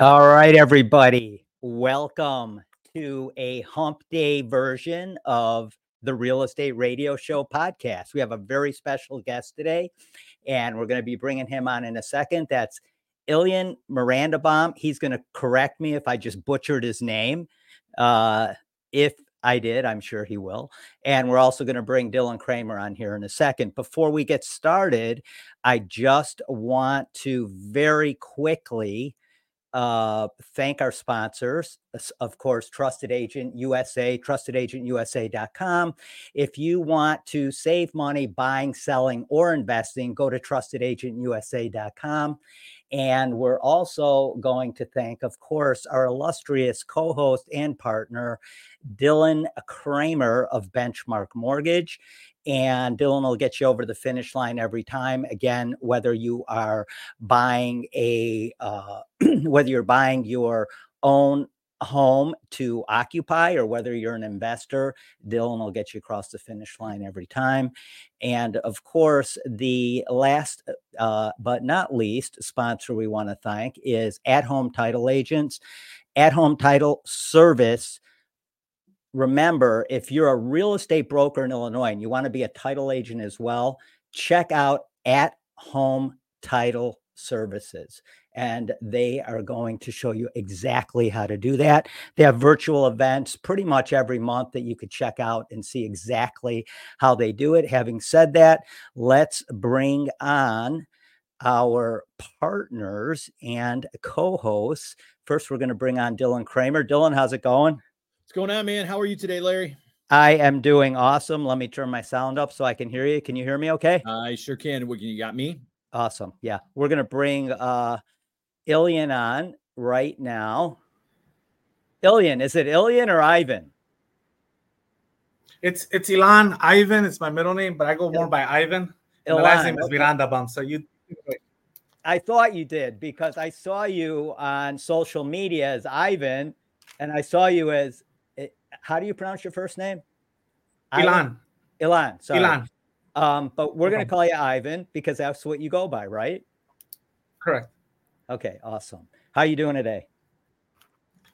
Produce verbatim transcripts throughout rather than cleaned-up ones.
All right, everybody. Welcome to a hump day version of the Real Estate Radio Show podcast. We have a very special guest today, and we're going to be bringing him on in a second. That's Ivan Mirandabaum. He's going to correct me if I just butchered his name. Uh, if I did, I'm sure he will. And we're also going to bring Dylan Kramer on here in a second. Before we get started, I just want to very quickly Uh, thank our sponsors, of course, Trusted Agent U S A, trusted agent u s a dot com. If you want to save money buying, selling, or investing, go to trusted agent u s a dot com. And we're also going to thank, of course, our illustrious co-host and partner, Dylan Kramer of Benchmark Mortgage. And Dylan will get you over the finish line every time. Again, whether you are buying a uh, whether you're buying your own home to occupy or whether you're an investor, Dylan will get you across the finish line every time. And of course, the last uh, but not least sponsor we want to thank is At Home Title Agents, At Home Title Service. Remember, if you're a real estate broker in Illinois and you want to be a title agent as well, check out At Home Title Services, and they are going to show you exactly how to do that. They have virtual events pretty much every month that you could check out and see exactly how they do it. Having said that, let's bring on our partners and co-hosts. First, we're going to bring on Dylan Kramer. Dylan, how's it going? What's going on, man? How are you today, Larry? I am doing awesome. Let me turn my sound up so I can hear you. Can you hear me okay? I sure can. You got me? Awesome. Yeah. We're going to bring uh, Ivan on right now. Ivan, is it Ivan or Ivan? It's it's Ilan. Ivan, it's my middle name, but I go more Il- by Ivan. The last name is okay. Mirandabaum. So you... I thought you did because I saw you on social media as Ivan, and I saw you as... How do you pronounce your first name? Ilan. Ilan, sorry. Ilan. Um, but we're going to call you Ivan because that's what you go by, right? Correct. Okay, awesome. How are you doing today?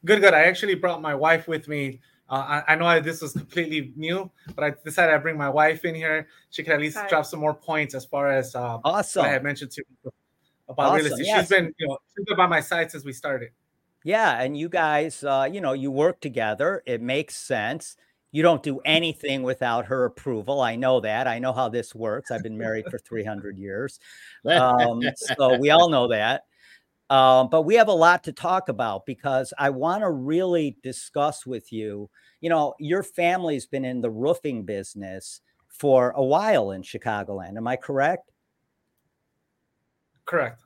Good, good. I actually brought my wife with me. Uh, I, I know I, this was completely new, but I decided I'd bring my wife in here. She could at least Hi. drop some more points as far as uh, awesome. what I had mentioned to you about awesome. real estate. Yes. She's been, you know, she's been by my side since we started. Yeah, and you guys, uh, you know, you work together. It makes sense. You don't do anything without her approval. I know that. I know how this works. I've been married for three hundred years. Um, so we all know that. Um, but we have a lot to talk about because I want to really discuss with you, you know, your family's been in the roofing business for a while in Chicagoland. Am I correct? Correct.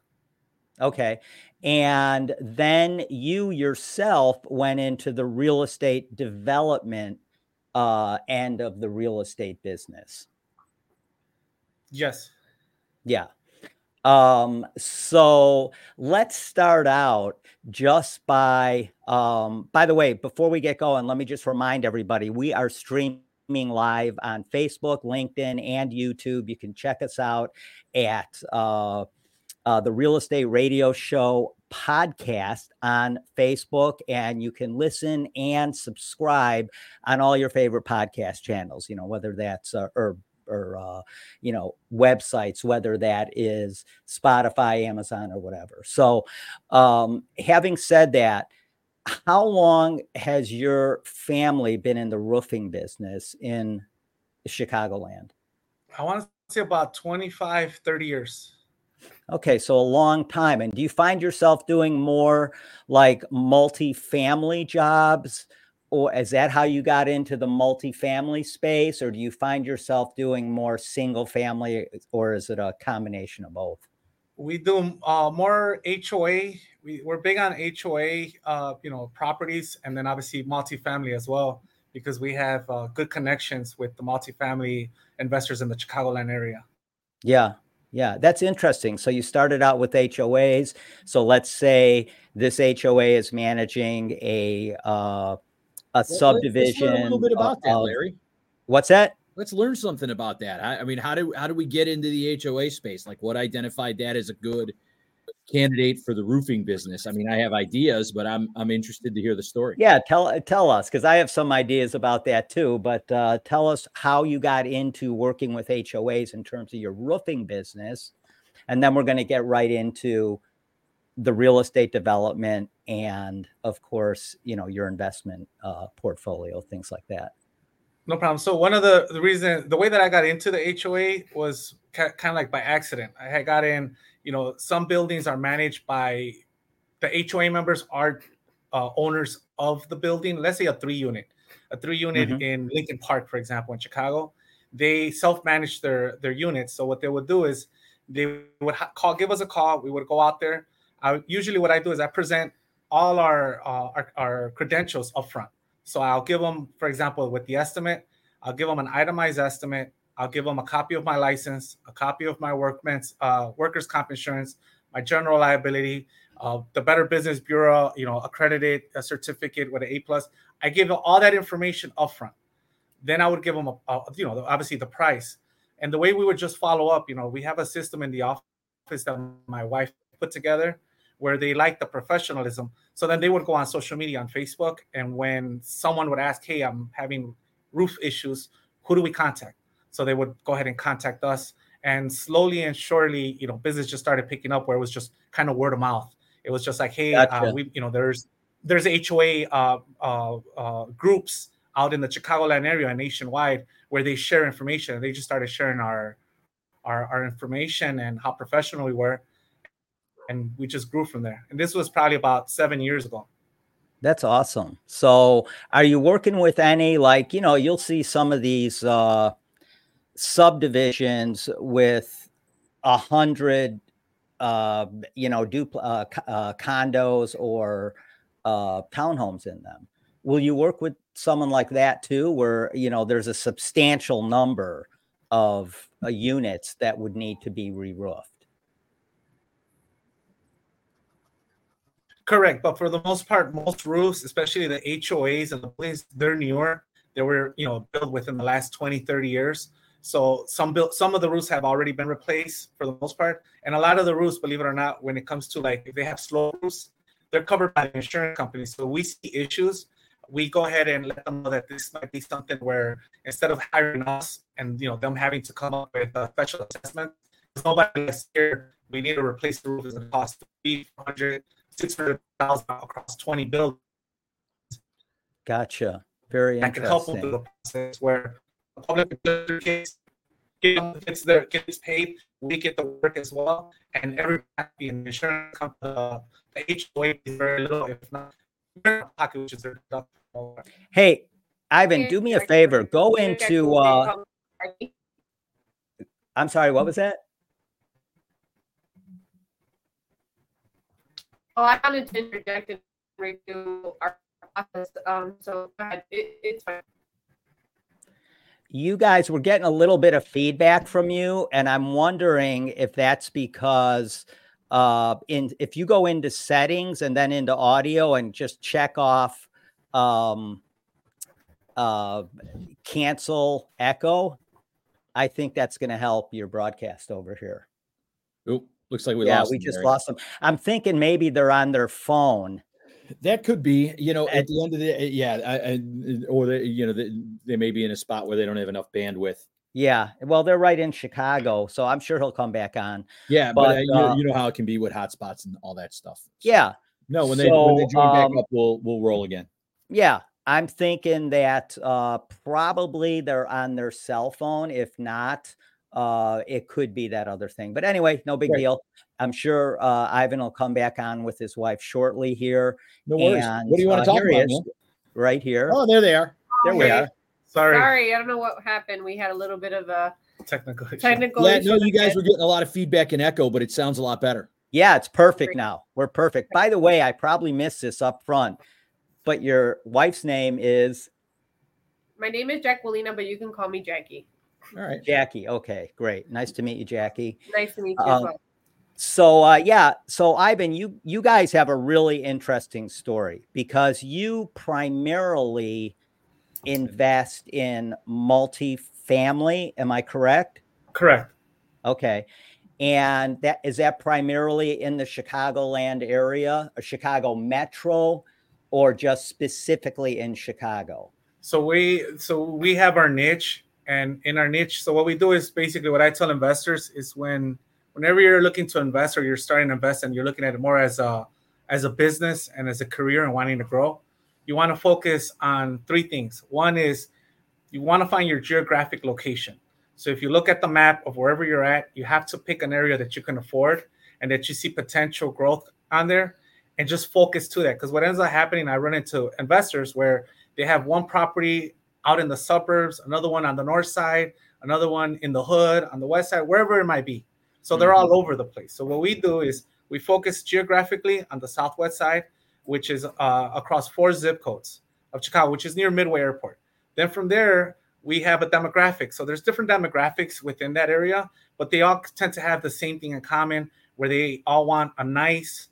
Okay. And then you yourself went into the real estate development uh, end of the real estate business. Yes. Yeah. Um, so let's start out just by, um, by the way, before we get going, let me just remind everybody, we are streaming live on Facebook, LinkedIn, and YouTube. You can check us out at, uh, Uh, the Real Estate Radio Show podcast on Facebook, and you can listen and subscribe on all your favorite podcast channels, you know, whether that's uh, or, or uh, you know, websites, whether that is Spotify, Amazon, or whatever. So um, having said that, how long has your family been in the roofing business in Chicagoland? I want to say about twenty-five, thirty years. Okay, so a long time. And do you find yourself doing more like multifamily jobs, or is that how you got into the multifamily space, or do you find yourself doing more single family, or is it a combination of both? We do uh, more H O A. We, we're big on H O A, uh, you know, properties, and then obviously multifamily as well, because we have uh, good connections with the multifamily investors in the Chicagoland area. Yeah. Yeah, that's interesting. So you started out with H O As. So let's say this H O A is managing a uh, a well, subdivision. Let's learn a little bit about of, that, Larry. What's that? Let's learn something about that. I, I mean, how do how do we get into the H O A space? Like, what identified that as a good candidate for the roofing business. I mean, I have ideas, but I'm I'm interested to hear the story. Yeah, tell tell us, because I have some ideas about that too. But uh, tell us how you got into working with H O As in terms of your roofing business, and then we're going to get right into the real estate development and, of course, you know, your investment uh, portfolio, things like that. No problem. So one of the, the reason, the way that I got into the H O A was ca- kind of like by accident. I had got in, you know, some buildings are managed by the H O A members are uh, owners of the building. Let's say a three unit, a three unit mm-hmm. in Lincoln Park, for example, in Chicago, they self-manage their, their units. So what they would do is they would ha- call, give us a call. We would go out there. I, usually what I do is I present all our, uh, our, our credentials up front. So I'll give them, for example, with the estimate, I'll give them an itemized estimate. I'll give them a copy of my license, a copy of my workman's uh, workers' comp insurance, my general liability, uh, the Better Business Bureau, you know, accredited a certificate with an A plus. I give them all that information upfront. Then I would give them, a, a, you know, obviously the price. And the way we would just follow up, you know, we have a system in the office that my wife put together where they like the professionalism. So then they would go on social media, on Facebook. And when someone would ask, hey, I'm having roof issues, who do we contact? So they would go ahead and contact us. And slowly and surely, you know, business just started picking up where it was just kind of word of mouth. It was just like, hey, gotcha. uh, we, you know, there's there's H O A uh, uh, uh, groups out in the Chicagoland area and nationwide where they share information. And they just started sharing our, our, our information and how professional we were. And we just grew from there. And this was probably about seven years ago. That's awesome. So are you working with any, like, you know, you'll see some of these uh, subdivisions with a hundred, uh, you know, dupl- uh, uh, condos or uh, townhomes in them. Will you work with someone like that too, where, you know, there's a substantial number of uh, units that would need to be re-roofed? Correct. But for the most part, most roofs, especially the H O As and the buildings, they're newer. They were, you know, built within the last twenty, thirty years. So some built, some of the roofs have already been replaced for the most part. And a lot of the roofs, believe it or not, when it comes to, like, if they have slow roofs, they're covered by the insurance company. So we see issues. We go ahead and let them know that this might be something where instead of hiring us and, you know, them having to come up with a special assessment, because nobody is here, we need to replace the roof as a cost of four hundred thousand dollars six hundred thousand dollars across twenty buildings. Gotcha. Very interesting. I can help them through the process where the public gets, gets, their, gets paid, we get the work as well, and every in the insurance company, uh, the H O A is very little, if not, which is their deductible. Hey, Ivan, do me a favor. Go into. Uh, I'm sorry, what was that? Oh, I wanted to interject and review our process. Um, so go ahead. It, it's fine. You guys were getting a little bit of feedback from you, and I'm wondering if that's because uh, in if you go into settings and then into audio and just check off um, uh, cancel echo, I think that's going to help your broadcast over here. Oop. Looks like we yeah, lost we them. Yeah, we just Mary. lost them. I'm thinking maybe they're on their phone. That could be, you know, at the end of the yeah, I, I, or they, you know, they, they may be in a spot where they don't have enough bandwidth. Yeah, well, they're right in Chicago, so I'm sure he'll come back on. Yeah, but, but uh, you, uh, you know how it can be with hotspots and all that stuff. So, yeah. No, when they so, when they join um, back up, we'll we'll roll again. Yeah, I'm thinking that uh, probably they're on their cell phone. If not, Uh, it could be that other thing, but anyway, no big right. deal. I'm sure uh, Ivan will come back on with his wife shortly here. No worries. And, what do you want to uh, talk about? He right here. Oh, there they are. There oh, we right. are. Sorry. Sorry, I don't know what happened. We had a little bit of a technical issue. Technical yeah, issue no, you guys were getting a lot of feedback and echo, but it sounds a lot better. Yeah, it's perfect now. We're perfect. By the way, I probably missed this up front, but your wife's name is? My name is Jacquelina, but you can call me Jackie. All right. Jackie. Okay, great. Nice to meet you, Jackie. Nice to meet you. Um, so, uh, yeah. So, Ivan, you, you guys have a really interesting story because you primarily invest in multifamily. Am I correct? Correct. Okay. And that is that primarily in the Chicagoland area, or Chicago Metro, or just specifically in Chicago? So we so we have our niche, and in our niche, so what we do is basically what I tell investors is when whenever you're looking to invest or you're starting to invest and you're looking at it more as a as a business and as a career and wanting to grow, you want to focus on three things. One is you want to find your geographic location. So if you look at the map of wherever you're at, you have to pick an area that you can afford and that you see potential growth on there, and just focus to that. Because what ends up happening, I run into investors where they have one property out in the suburbs, another one on the north side, another one in the hood, on the west side, wherever it might be. So they're mm-hmm. all over the place. So what we do is we focus geographically on the southwest side, which is uh, across four zip codes of Chicago, which is near Midway Airport. Then from there, we have a demographic. So there's different demographics within that area, but they all tend to have the same thing in common, where they all want a nice,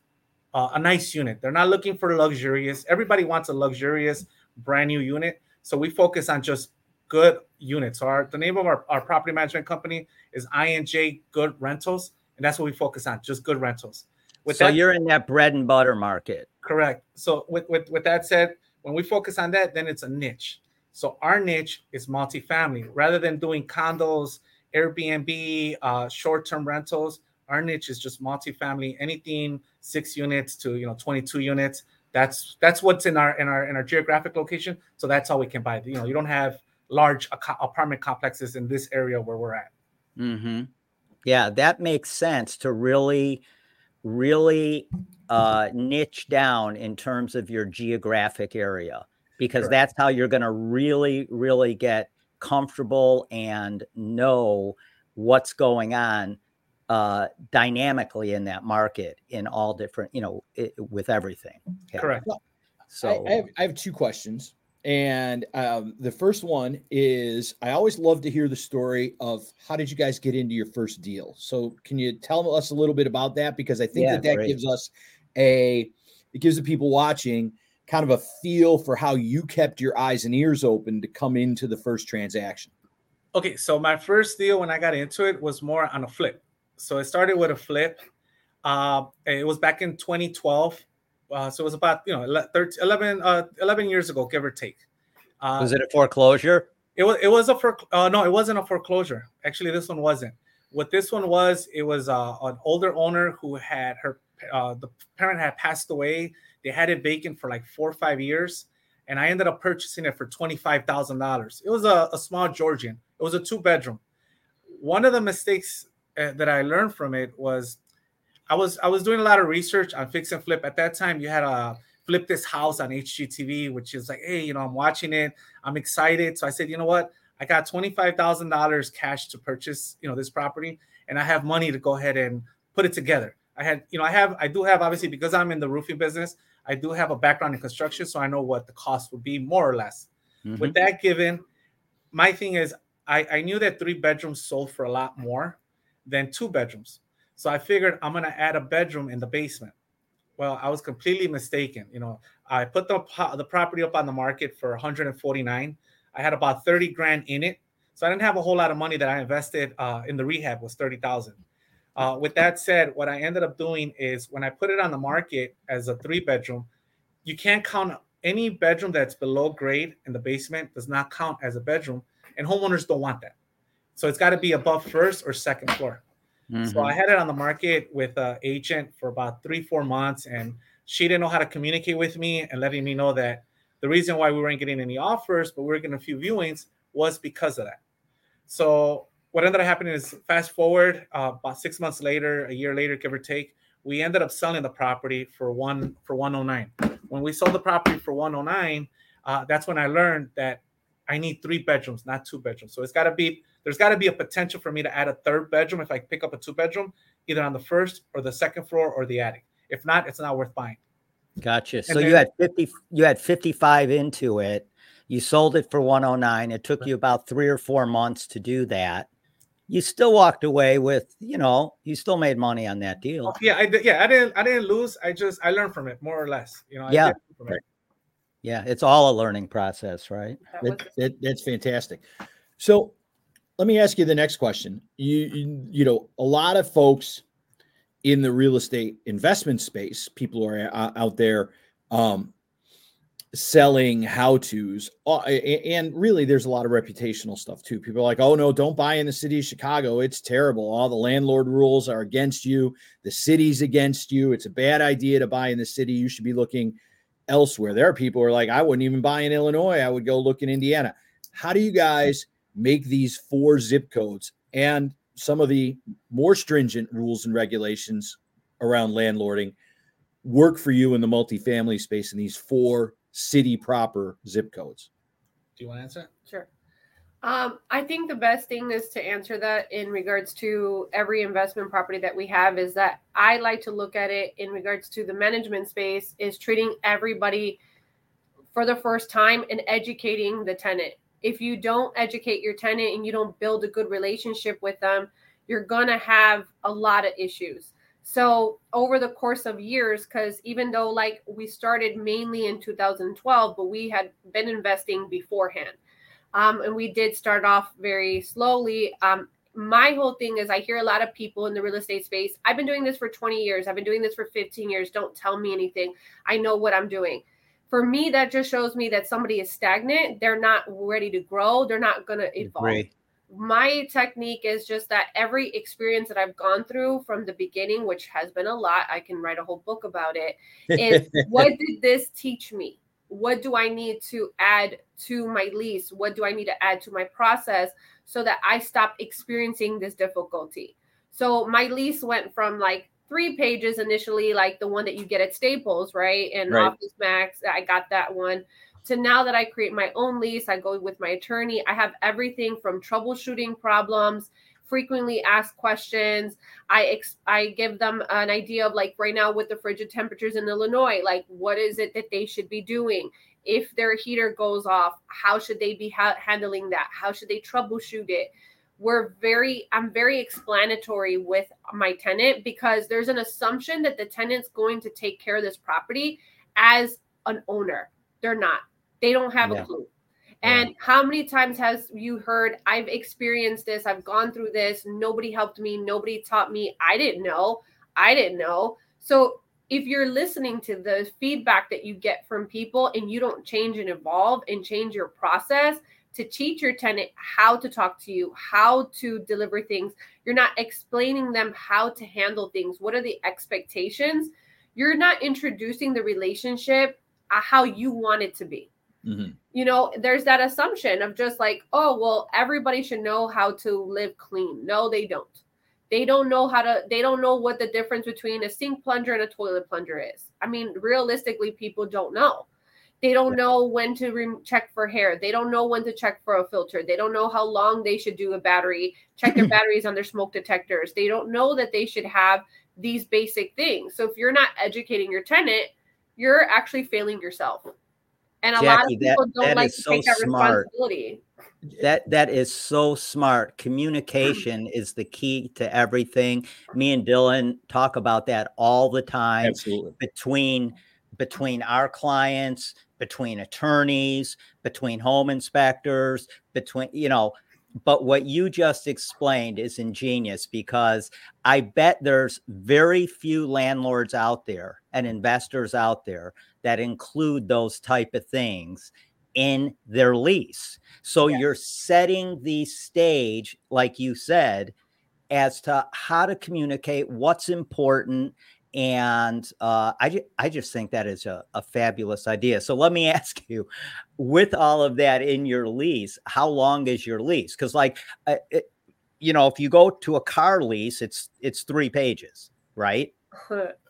uh, a nice unit. They're not looking for luxurious. Everybody wants a luxurious, brand new unit. So we focus on just good units. So our, the name of our, our property management company is I N J Good Rentals, and that's what we focus on, just good rentals. With so that, you're in that bread and butter market. Correct. So with, with, with that said, when we focus on that, then it's a niche. So our niche is multifamily. Rather than doing condos, Airbnb, uh, short-term rentals, our niche is just multifamily. Anything six units to you know twenty-two units. That's that's what's in our in our in our geographic location. So that's all we can buy. You know, you don't have large ac- apartment complexes in this area where we're at. Mm-hmm. Yeah, that makes sense to really, really uh, niche down in terms of your geographic area. Because sure. that's how you're going to really, really get comfortable and know what's going on uh, dynamically in that market in all different, you know, it, with everything. Okay. Correct. Well, so I, I, have, I have two questions. And um, the first one is, I always love to hear the story of how did you guys get into your first deal? So can you tell us a little bit about that? Because I think yeah, that that great. gives us a, it gives the people watching kind of a feel for how you kept your eyes and ears open to come into the first transaction. Okay, so my first deal when I got into it was more on a flip. So it started with a flip. Uh, it was back in twenty twelve. Uh, so it was about you know thirteen, eleven, uh, eleven years ago, give or take. Uh, was it a foreclosure? It was. It was a for, uh, no. It wasn't a foreclosure. Actually, this one wasn't. What this one was, it was uh, an older owner who had her uh, the parent had passed away. They had it vacant for like four or five years, and I ended up purchasing it for twenty-five thousand dollars. It was a, a small Georgian. It was a two-bedroom. One of the mistakes uh, that I learned from it was I was I was doing a lot of research on fix and flip. At that time, you had a flip this house on H G T V, which is like, hey, you know, I'm watching it. I'm excited. So I said, you know what? I got twenty-five thousand dollars cash to purchase, you know, this property, and I have money to go ahead and put it together. I had, you know, I have, I do have, obviously, because I'm in the roofing business, I do have a background in construction, so I know what the cost would be more or less. Mm-hmm. With that given, my thing is I, I knew that three bedrooms sold for a lot more than two bedrooms. So I figured I'm going to add a bedroom in the basement. Well, I was completely mistaken. You know, I put the, the property up on the market for one hundred forty-nine. I had about thirty grand in it. So I didn't have a whole lot of money that I invested uh, in the rehab was thirty thousand. Uh, with that said, what I ended up doing is when I put it on the market as a three bedroom, you can't count any bedroom that's below grade in the basement does not count as a bedroom, and homeowners don't want that. So it's got to be above first or second floor. Mm-hmm. So I had it on the market with an agent for about three, four months, and she didn't know how to communicate with me and letting me know that the reason why we weren't getting any offers, but we were getting a few viewings was because of that. So what ended up happening is fast forward uh, about six months later, a year later, give or take, we ended up selling the property for one for one oh nine. When we sold the property for one oh nine, uh, that's when I learned that I need three bedrooms, not two bedrooms. So it's got to be there's got to be a potential for me to add a third bedroom if I pick up a two bedroom, either on the first or the second floor or the attic. If not, it's not worth buying. Gotcha. And so then, you had fifty, you had fifty-five into it. You sold it for one oh nine. It took you about three or four months to do that. You still walked away with, you know, you still made money on that deal. Yeah, I did. Yeah, I didn't. I didn't lose. I just I learned from it more or less. You know. I yeah. From it. Yeah, it's all a learning process, right? That, it, it, that's fantastic. So, let me ask you the next question. You, you, you know, a lot of folks in the real estate investment space, people are out there um, selling how-tos. And really, there's a lot of reputational stuff too. People are like, oh no, don't buy in the city of Chicago. It's terrible. All the landlord rules are against you. The city's against you. It's a bad idea to buy in the city. You should be looking elsewhere. There are people who are like, I wouldn't even buy in Illinois. I would go look in Indiana. How do you guys make these four zip codes and some of the more stringent rules and regulations around landlording work for you in the multifamily space in these four city proper zip codes? Do you want to answer? Sure. Um, I think the best thing is to answer that in regards to every investment property that we have is that I like to look at it in regards to the management space is treating everybody for the first time and educating the tenant. If you don't educate your tenant and you don't build a good relationship with them, you're going to have a lot of issues. So over the course of years, because even though like we started mainly in two thousand twelve, but we had been investing beforehand. Um, and we did start off very slowly. Um, my whole thing is I hear a lot of people in the real estate space. I've been doing this for twenty years. I've been doing this for fifteen years. Don't tell me anything. I know what I'm doing. For me, that just shows me that somebody is stagnant. They're not ready to grow. They're not going to evolve. Right. My technique is just that every experience that I've gone through from the beginning, which has been a lot, I can write a whole book about it, is what did this teach me? What do I need to add to my lease? What do I need to add to my process so that I stop experiencing this difficulty? So my lease went from like three pages initially, like the one that you get at Staples, right? And right. Office Max, I got that one. To now that I create my own lease, I go with my attorney. I have everything from troubleshooting problems, frequently asked questions. I ex- I give them an idea of like right now with the frigid temperatures in Illinois, like what is it that they should be doing? If their heater goes off, how should they be ha- handling that? How should they troubleshoot it? We're very, I'm very explanatory with my tenant because there's an assumption that the tenant's going to take care of this property as an owner. They're not. They don't have yeah. a clue. And yeah. how many times has you heard, I've experienced this, I've gone through this, nobody helped me, nobody taught me, I didn't know, I didn't know. So if you're listening to the feedback that you get from people and you don't change and evolve and change your process to teach your tenant how to talk to you, how to deliver things. You're not explaining them how to handle things. What are the expectations? You're not introducing the relationship uh, how you want it to be. Mm-hmm. You know, there's that assumption of just like, oh, well, everybody should know how to live clean. No, they don't. They don't know how to, they don't know what the difference between a sink plunger and a toilet plunger is. I mean, realistically, people don't know. They don't know when to re- check for hair. They don't know when to check for a filter. They don't know how long they should do a battery, check their batteries on their smoke detectors. They don't know that they should have these basic things. So if you're not educating your tenant, you're actually failing yourself. And a Jackie, lot of people that, don't that like to so take that smart. responsibility. That that is so smart. Communication is the key to everything. Me and Dylan talk about that all the time. Absolutely. Between between our clients, between attorneys, between home inspectors, between, you know, but what you just explained is ingenious because I bet there's very few landlords out there and investors out there that include those type of things in their lease. So yeah. you're setting the stage, like you said, as to how to communicate, what's important. And uh, I, ju- I just think that is a, a fabulous idea. So let me ask you, with all of that in your lease, how long is your lease? Because like, uh, it, you know, if you go to a car lease, it's it's three pages, right?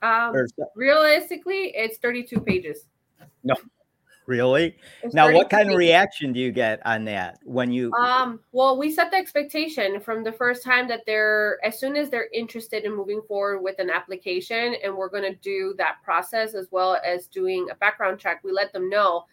Um, realistically, it's thirty-two pages. No, really? It's now, what kind pages. Of reaction do you get on that when you? Um, well, we set the expectation from the first time that they're, as soon as they're interested in moving forward with an application, and we're going to do that process as well as doing a background check. We let them know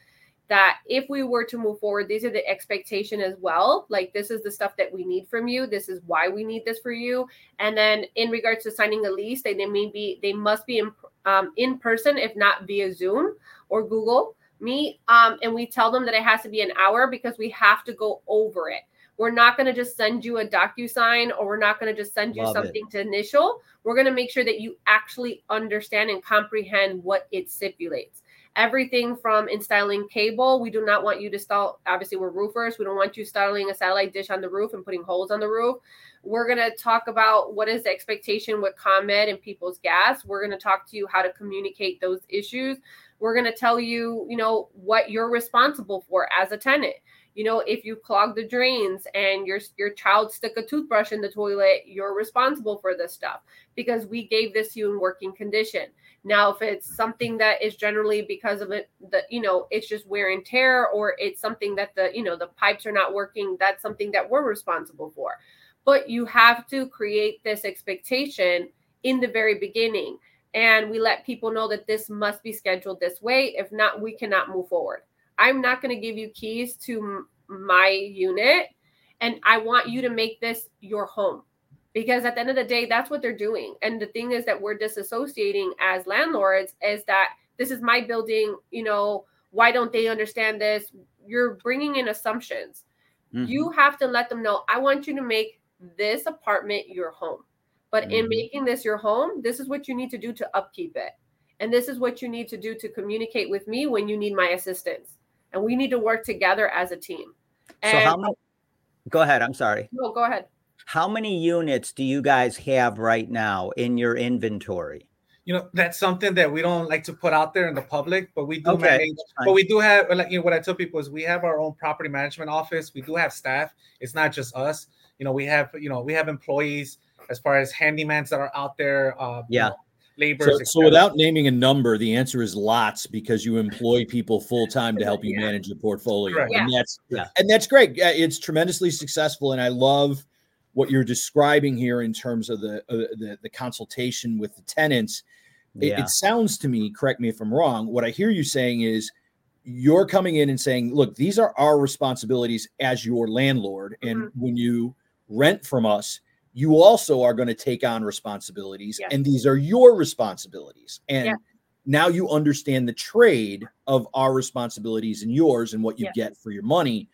that if we were to move forward, these are the expectation as well. Like, this is the stuff that we need from you. This is why we need this for you. And then in regards to signing a lease, they, they may be, they must be in, um, in person, if not via Zoom or Google Meet. Um, and we tell them that it has to be an hour because we have to go over it. We're not going to just send you a DocuSign, or we're not going to just send you Love something it. to initial. We're going to make sure that you actually understand and comprehend what it stipulates. Everything from installing cable. We do not want you to install, obviously we're roofers. We don't want you installing a satellite dish on the roof and putting holes on the roof. We're going to talk about what is the expectation with ComEd and People's Gas. We're going to talk to you how to communicate those issues. We're going to tell you, you know, what you're responsible for as a tenant. You know, if you clog the drains and your your child stick a toothbrush in the toilet, you're responsible for this stuff because we gave this to you in working condition. Now, if it's something that is generally because of it, that, you know, it's just wear and tear, or it's something that the, you know, the pipes are not working, that's something that we're responsible for. But you have to create this expectation in the very beginning. And we let people know that this must be scheduled this way. If not, we cannot move forward. I'm not going to give you keys to my unit, and I want you to make this your home, because at the end of the day, that's what they're doing. And the thing is that we're disassociating as landlords is that this is my building. You know, why don't they understand this? You're bringing in assumptions. Mm-hmm. You have to let them know, I want you to make this apartment your home, but mm-hmm. in making this your home, this is what you need to do to upkeep it. And this is what you need to do to communicate with me when you need my assistance. And we need to work together as a team. And so how many, go ahead. I'm sorry. No, go ahead. How many units do you guys have right now in your inventory? You know, that's something that we don't like to put out there in the public, but we do okay, manage. But we do have, like, you know, what I tell people is we have our own property management office. We do have staff. It's not just us. You know, we have, you know, we have employees as far as handymans that are out there. Uh, yeah. You know, Labor, so, so without naming a number, the answer is lots, because you employ people full time to help you yeah. manage the portfolio. Right. And yeah. that's yeah. and that's great. It's tremendously successful. And I love what you're describing here in terms of the uh, the, the consultation with the tenants. It, yeah. it sounds to me, correct me if I'm wrong, what I hear you saying is you're coming in and saying, look, these are our responsibilities as your landlord. Mm-hmm. And when you rent from us, you also are going to take on responsibilities, yes. and these are your responsibilities. And yes. now you understand the trade of our responsibilities and yours, and what you yes. get for your money,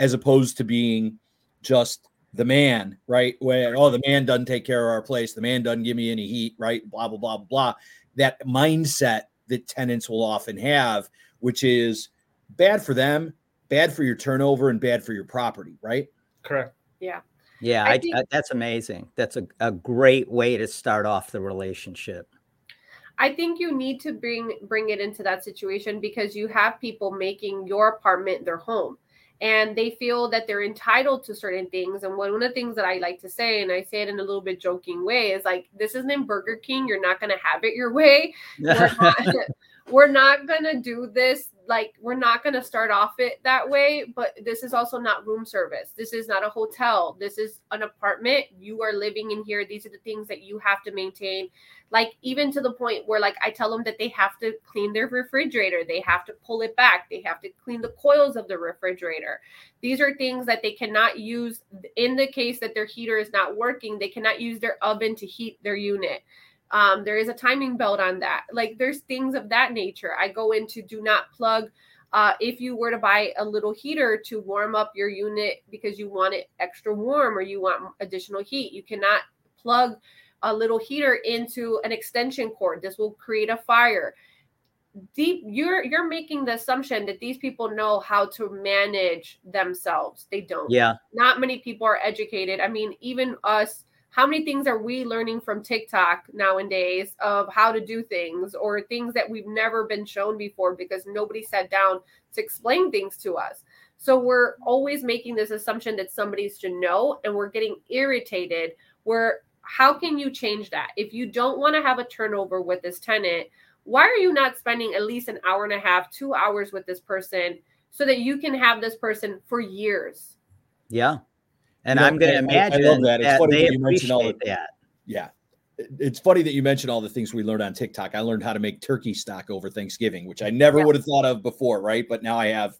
as opposed to being just the man, right? Where, oh, the man doesn't take care of our place. The man doesn't give me any heat, right? Blah, blah, blah, blah. That mindset that tenants will often have, which is bad for them, bad for your turnover, and bad for your property, right? Correct. Yeah. Yeah, I think, I, I, that's amazing. That's a, a great way to start off the relationship. I think you need to bring bring it into that situation, because you have people making your apartment their home, and they feel that they're entitled to certain things. And one, one of the things that I like to say, and I say it in a little bit joking way, is like, this isn't Burger King. You're not going to have it your way. We're not, we're not going to do this. Like, we're not going to start off it that way, but this is also not room service. This is not a hotel. This is an apartment. You are living in here. These are the things that you have to maintain. Like, even to the point where, like, I tell them that they have to clean their refrigerator. They have to pull it back. They have to clean the coils of the refrigerator. These are things that they cannot use in the case that their heater is not working. They cannot use their oven to heat their unit. Um, there is a timing belt on that. Like, there's things of that nature. I go into do not plug. Uh, if you were to buy a little heater to warm up your unit because you want it extra warm or you want additional heat, you cannot plug a little heater into an extension cord. This will create a fire. Deep, you're you're making the assumption that these people know how to manage themselves. They don't. Yeah. Not many people are educated. I mean, even us. How many things are we learning from TikTok nowadays of how to do things, or things that we've never been shown before because nobody sat down to explain things to us? So we're always making this assumption that somebody should know, and we're getting irritated. Where, how can you change that? If you don't want to have a turnover with this tenant, why are you not spending at least an hour and a half, two hours with this person so that you can have this person for years? Yeah. And no, I'm going to imagine I, I love that. It's that funny they that you appreciate mentioned all the, that. Yeah. It's funny that you mentioned all the things we learned on TikTok. I learned how to make turkey stock over Thanksgiving, which I never yeah. would have thought of before, right? But now I have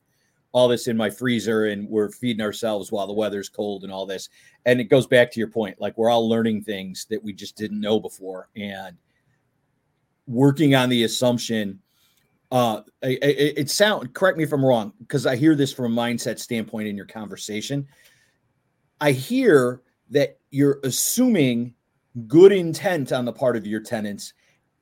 all this in my freezer, and we're feeding ourselves while the weather's cold and all this. And it goes back to your point. Like, we're all learning things that we just didn't know before. And working on the assumption, uh, it, it, it sound, correct me if I'm wrong, because I hear this from a mindset standpoint in your conversation. I hear that you're assuming good intent on the part of your tenants,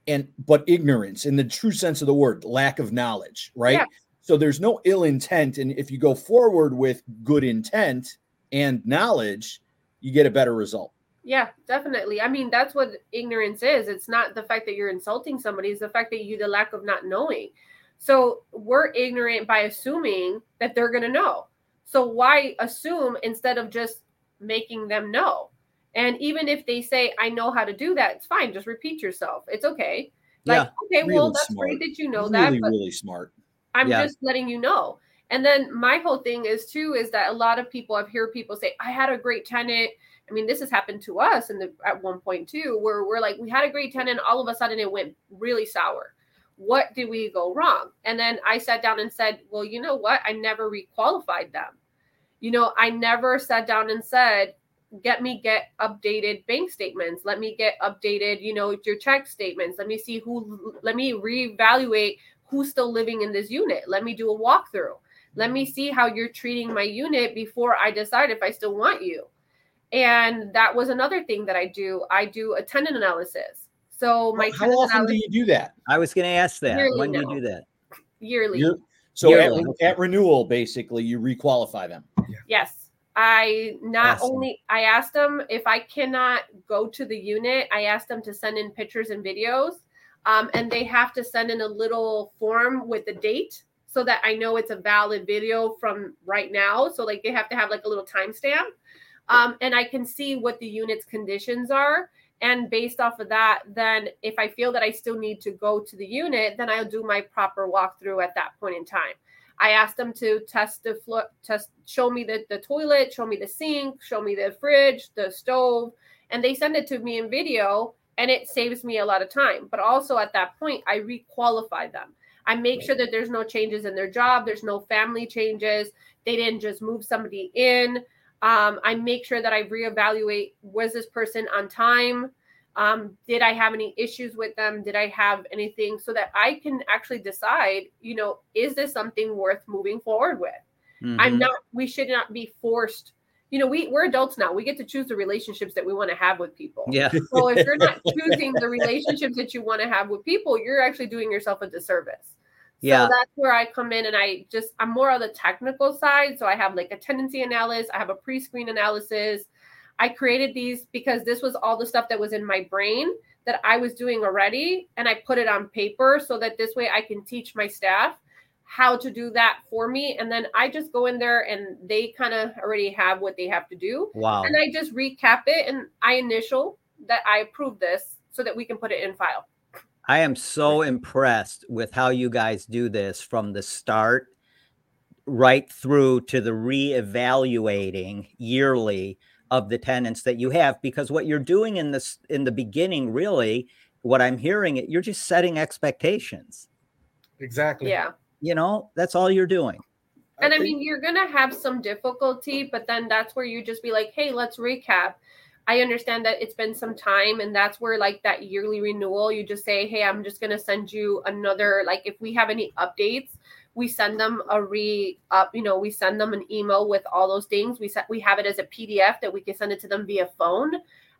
and but ignorance in the true sense of the word, lack of knowledge, right? Yeah. So there's no ill intent. And if you go forward with good intent and knowledge, you get a better result. Yeah, definitely. I mean, that's what ignorance is. It's not the fact that you're insulting somebody. It's the fact that you, the lack of not knowing. So we're ignorant by assuming that they're going to know. So why assume instead of just making them know? And even if they say, I know how to do that, it's fine. Just repeat yourself. It's okay. Like, yeah, okay, really well, that's smart. Great that you know really, that. Really, really smart. I'm yeah. just letting you know. And then my whole thing is too, is that a lot of people, I've heard people say, I had a great tenant. I mean, this has happened to us in the, at one point too, where we're like, we had a great tenant. All of a sudden it went really sour. What did we go wrong? And then I sat down and said, well, you know what? I never requalified them. You know, I never sat down and said, get me get updated bank statements. Let me get updated, you know, your check statements. Let me see who, let me reevaluate who's still living in this unit. Let me do a walkthrough. Let me see how you're treating my unit before I decide if I still want you. And that was another thing that I do. I do a tenant analysis. So my how often do you do that? I was going to ask that. Yearly when now. do you do that? Yearly. Year- so Yearly. At, at renewal, basically, you requalify them. Yeah. Yes. I not awesome. only, I asked them if I cannot go to the unit, I asked them to send in pictures and videos. Um, and they have to send in a little form with the date so that I know it's a valid video from right now. So like they have to have like a little timestamp. Um, and I can see what the unit's conditions are. And based off of that, then if I feel that I still need to go to the unit, then I'll do my proper walkthrough at that point in time. I asked them to test the floor, test, show me the, the toilet, show me the sink, show me the fridge, the stove. And they send it to me in video and it saves me a lot of time. But also at that point, I requalify them. I make sure that there's no changes in their job. There's no family changes. They didn't just move somebody in. Um, I make sure that I reevaluate, was this person on time? Um, did I have any issues with them? Did I have anything so that I can actually decide, you know, is this something worth moving forward with? Mm-hmm. I'm not, we should not be forced. You know, we, we're adults now. We get to choose the relationships that we want to have with people. Yeah. So if you're not choosing the relationships that you want to have with people, you're actually doing yourself a disservice. Yeah. So that's where I come in and I just, I'm more on the technical side. So I have like a tendency analysis. I have a pre-screen analysis. I created these because this was all the stuff that was in my brain that I was doing already. And I put it on paper so that this way I can teach my staff how to do that for me. And then I just go in there and they kind of already have what they have to do. Wow. And I just recap it and I initial that I approve this so that we can put it in file. I am so impressed with how you guys do this from the start right through to the reevaluating yearly of the tenants that you have, because what you're doing in this, in the beginning, really what I'm hearing it, you're just setting expectations. Exactly. Yeah. You know, that's all you're doing. And I, I think- mean, you're going to have some difficulty, but then that's where you just be like, hey, let's recap. I understand that it's been some time, and that's where like that yearly renewal, you just say, hey, I'm just going to send you another, like if we have any updates, we send them a re up, you know, we send them an email with all those things. We set, we have it as a P D F that we can send it to them via phone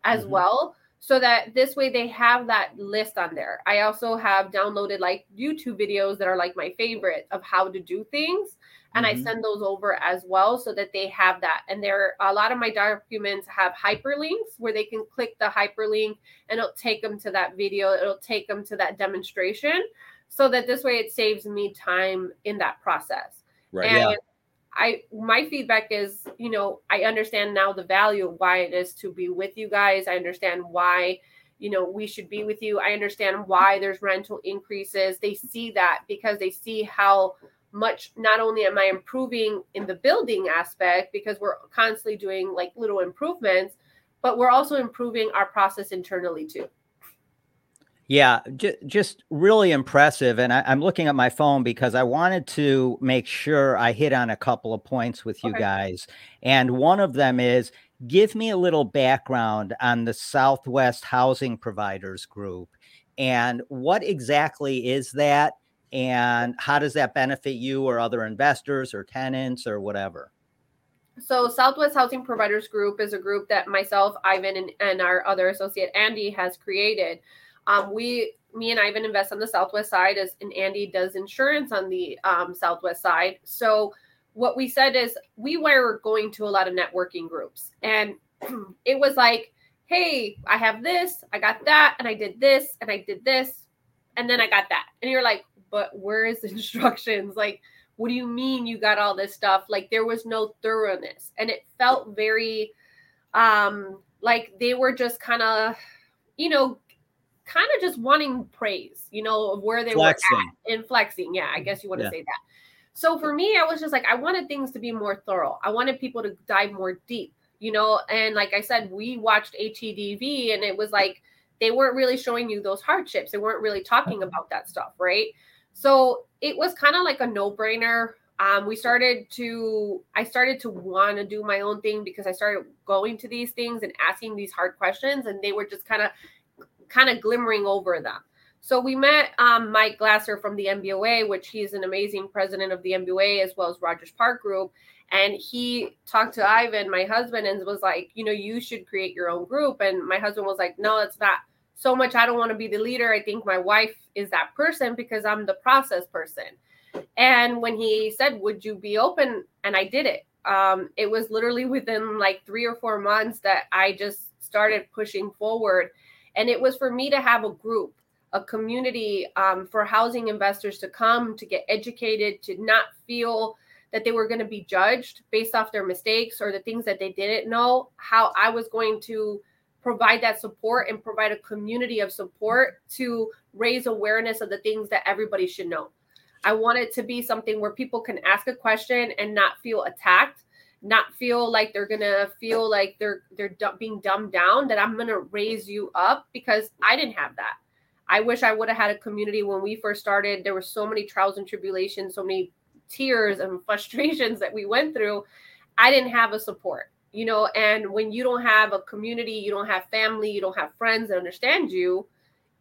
as mm-hmm. well. So that this way they have that list on there. I also have downloaded like YouTube videos that are like my favorite of how to do things. And mm-hmm. I send those over as well so that they have that. And there are a lot of my documents have hyperlinks where they can click the hyperlink and it'll take them to that video. It'll take them to that demonstration so that this way it saves me time in that process. Right. And yeah. I, my feedback is, you know, I understand now the value of why it is to be with you guys. I understand why, you know, we should be with you. I understand why there's rental increases. They see that because they see how much, not only am I improving in the building aspect because we're constantly doing like little improvements, but we're also improving our process internally too. Yeah, j- just really impressive. And I, I'm looking at my phone because I wanted to make sure I hit on a couple of points with you okay. guys. And one of them is, give me a little background on the Southwest Housing Providers Group. And what exactly is that? And how does that benefit you or other investors or tenants or whatever? So Southwest Housing Providers Group is a group that myself, Ivan, and, and our other associate, Andy, has created. Um, we, me and Ivan invest on the Southwest side, as and Andy does insurance on the um, Southwest side. So what we said is we were going to a lot of networking groups, and it was like, hey, I have this, I got that, and I did this, and I did this, and then I got that. And you're like, but where is the instructions? Like, what do you mean you got all this stuff? Like, there was no thoroughness. And it felt very um, like they were just kind of, you know, kind of just wanting praise, you know, of where they flexing. were at and flexing. Yeah, I guess you want to yeah. say that. So for me, I was just like, I wanted things to be more thorough. I wanted people to dive more deep, you know? And like I said, we watched H G T V, and it was like, they weren't really showing you those hardships. They weren't really talking about that stuff. Right. So it was kind of like a no brainer. Um, we started to, I started to want to do my own thing, because I started going to these things and asking these hard questions, and they were just kind of, kind of glimmering over them. So we met um, Mike Glasser from the M B O A, which he's an amazing president of the M B O A, as well as Rogers Park Group. And he talked to Ivan, my husband, and was like, you know, you should create your own group. And my husband was like, no, it's not so much. I don't want to be the leader. I think my wife is that person, because I'm the process person. And when he said, would you be open? And I did it. Um, it was literally within like three or four months that I just started pushing forward. And it was for me to have a group, a community um, for housing investors to come to get educated, to not feel that they were going to be judged based off their mistakes or the things that they didn't know, how I was going to provide that support and provide a community of support to raise awareness of the things that everybody should know. I want it to be something where people can ask a question and not feel attacked, not feel like they're going to feel like they're they're being dumbed down, that I'm going to raise you up, because I didn't have that. I wish I would have had a community when we first started. There were so many trials and tribulations, so many tears and frustrations that we went through. I didn't have a support, you know, and when you don't have a community, you don't have family, you don't have friends that understand you,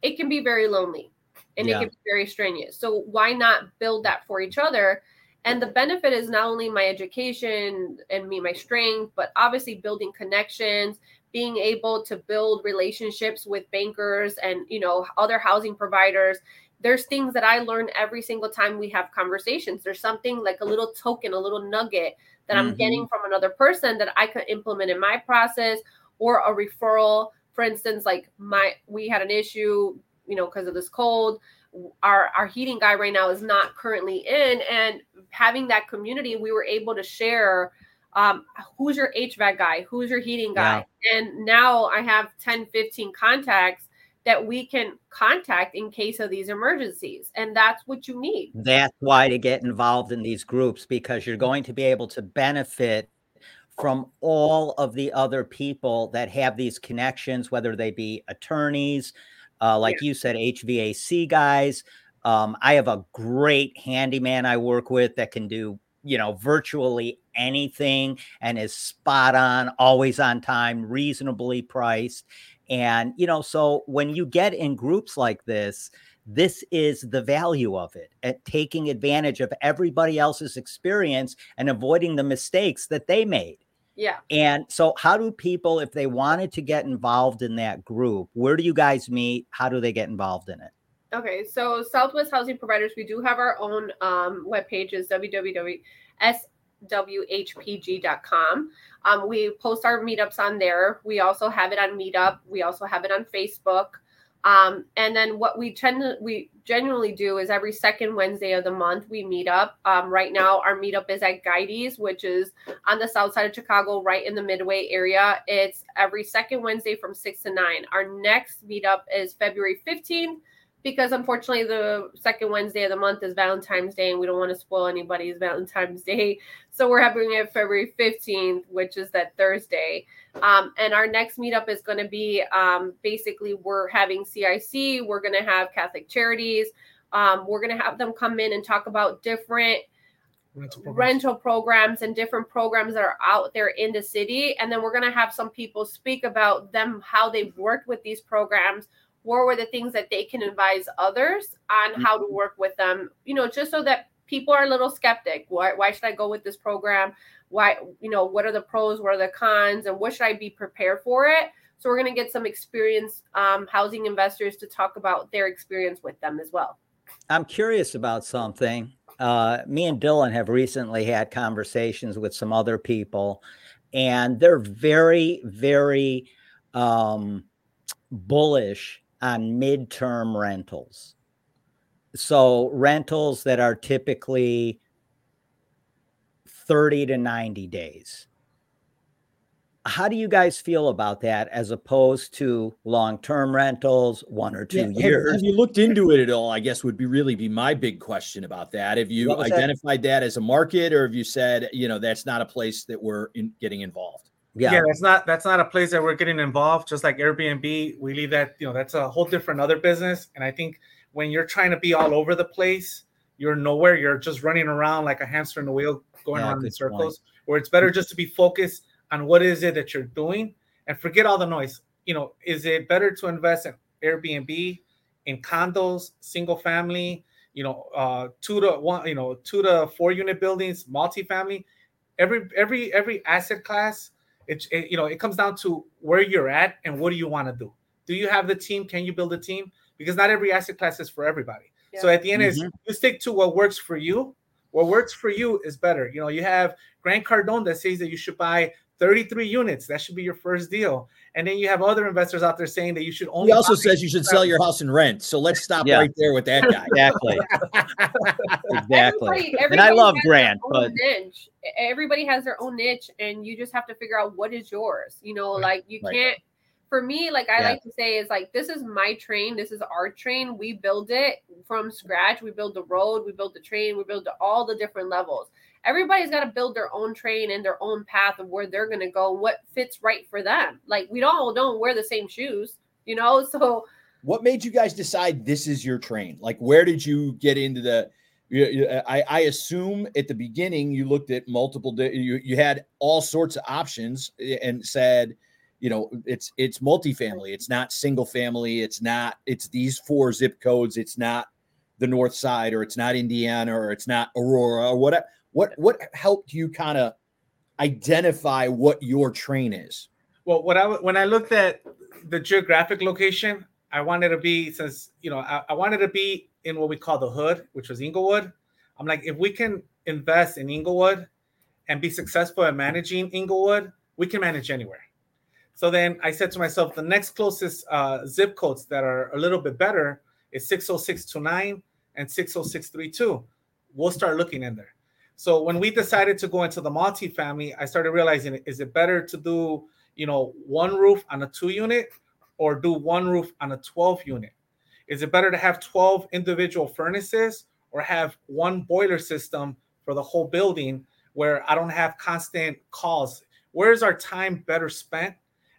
it can be very lonely, and yeah. it can be very strenuous. So why not build that for each other? And the benefit is not only my education and me, my strength, but obviously building connections, being able to build relationships with bankers and, you know, other housing providers. There's things that I learn every single time we have conversations. There's something like a little token, a little nugget that mm-hmm. I'm getting from another person that I could implement in my process, or a referral. For instance, like my, we had an issue, you know, because of this cold, our, our heating guy right now is not currently in, and having that community, we were able to share Um, who's your H V A C guy? Who's your heating guy? Yeah. And now I have ten, fifteen contacts that we can contact in case of these emergencies. And that's what you need. That's why to get involved in these groups, because you're going to be able to benefit from all of the other people that have these connections, whether they be attorneys, uh, like yeah. you said, H V A C guys. Um, I have a great handyman I work with that can do, you know, virtually anything, and is spot on, always on time, reasonably priced. And, you know, so when you get in groups like this, this is the value of it, at taking advantage of everybody else's experience and avoiding the mistakes that they made. Yeah. And so how do people, if they wanted to get involved in that group, where do you guys meet? How do they get involved in it? Okay, so Southwest Housing Providers, we do have our own um, webpage, is w w w dot s w h p g dot com. Um, we post our meetups on there. We also have it on Meetup. We also have it on Facebook. Um, and then what we tend we generally do is every second Wednesday of the month, we meet up. Um, right now, our meetup is at Geidy's, which is on the south side of Chicago, right in the Midway area. It's every second Wednesday from six to nine. Our next meetup is February fifteenth. Because unfortunately, the second Wednesday of the month is Valentine's Day, and we don't want to spoil anybody's Valentine's Day. So we're having it February fifteenth, which is that Thursday. Um, and our next meetup is going to be um, basically we're having C I C. We're going to have Catholic Charities. Um, we're going to have them come in and talk about different rental programs. rental programs and different programs that are out there in the city. And then we're going to have some people speak about them, how they've worked with these programs, what were the things that they can advise others on how to work with them, you know, just so that people are a little skeptic. Why, why should I go with this program? Why, you know, what are the pros? What are the cons? And what should I be prepared for it? So we're going to get some experienced um, housing investors to talk about their experience with them as well. I'm curious about something. Uh, me and Dylan have recently had conversations with some other people, and they're very, very um, bullish on midterm rentals. So rentals that are typically thirty to ninety days. How do you guys feel about that as opposed to long-term rentals, one or two yeah, years? Have you looked into it at all? I guess would be really be my big question about that. Have you identified that? that as a market, or have you said, you know, that's not a place that we're in getting involved? Yeah. yeah, that's not that's not a place that we're getting involved. Just like Airbnb, we leave that, you know, that's a whole different other business. And I think when you're trying to be all over the place, you're nowhere. You're just running around like a hamster in a wheel going yeah, around in circles point. Where it's better just to be focused on what is it that you're doing and forget all the noise. You know, is it better to invest in Airbnb, in condos, single family, you know, uh, two to one, you know, two to four unit buildings, multifamily, every, every, every asset class. It, it, you know, it comes down to where you're at and what do you want to do? Do you have the team? Can you build a team? Because not every asset class is for everybody. Yeah. So at the end mm-hmm. is you stick to what works for you. What works for you is better. You know, you have Grant Cardone that says that you should buy thirty-three units. That should be your first deal. And then you have other investors out there saying that you should only. He also says you should sell your house and rent. So let's stop yeah. right there with that guy. Exactly. exactly. Everybody, everybody and I love Grant, but niche. Everybody has their own niche, and you just have to figure out what is yours. You know, right. like you right. can't. For me, like I yeah. like to say is like, this is my train. This is our train. We build it from scratch. We build the road. We build the train. We build the, all the different levels. Everybody's got to build their own train and their own path of where they're going to go, what fits right for them. Like we don't all don't wear the same shoes, you know? So what made you guys decide this is your train? Like, where did you get into the, you, you, I, I assume at the beginning you looked at multiple, you, you had all sorts of options and said, you know, it's, it's multifamily. It's not single family. It's not, it's these four zip codes. It's not the North Side, or it's not Indiana, or it's not Aurora, or whatever. What what helped you kind of identify what your train is? Well, what I when I looked at the geographic location, I wanted to be since you know I, I wanted to be in what we call the hood, which was Inglewood. I'm like, if we can invest in Inglewood and be successful at managing Inglewood, we can manage anywhere. So then I said to myself, the next closest uh, zip codes that are a little bit better is six oh six two nine and six oh six three two. We'll start looking in there. So when we decided to go into the multifamily, I started realizing, is it better to do, you know, one roof on a two unit or do one roof on a twelve unit? Is it better to have twelve individual furnaces or have one boiler system for the whole building where I don't have constant calls? Where is our time better spent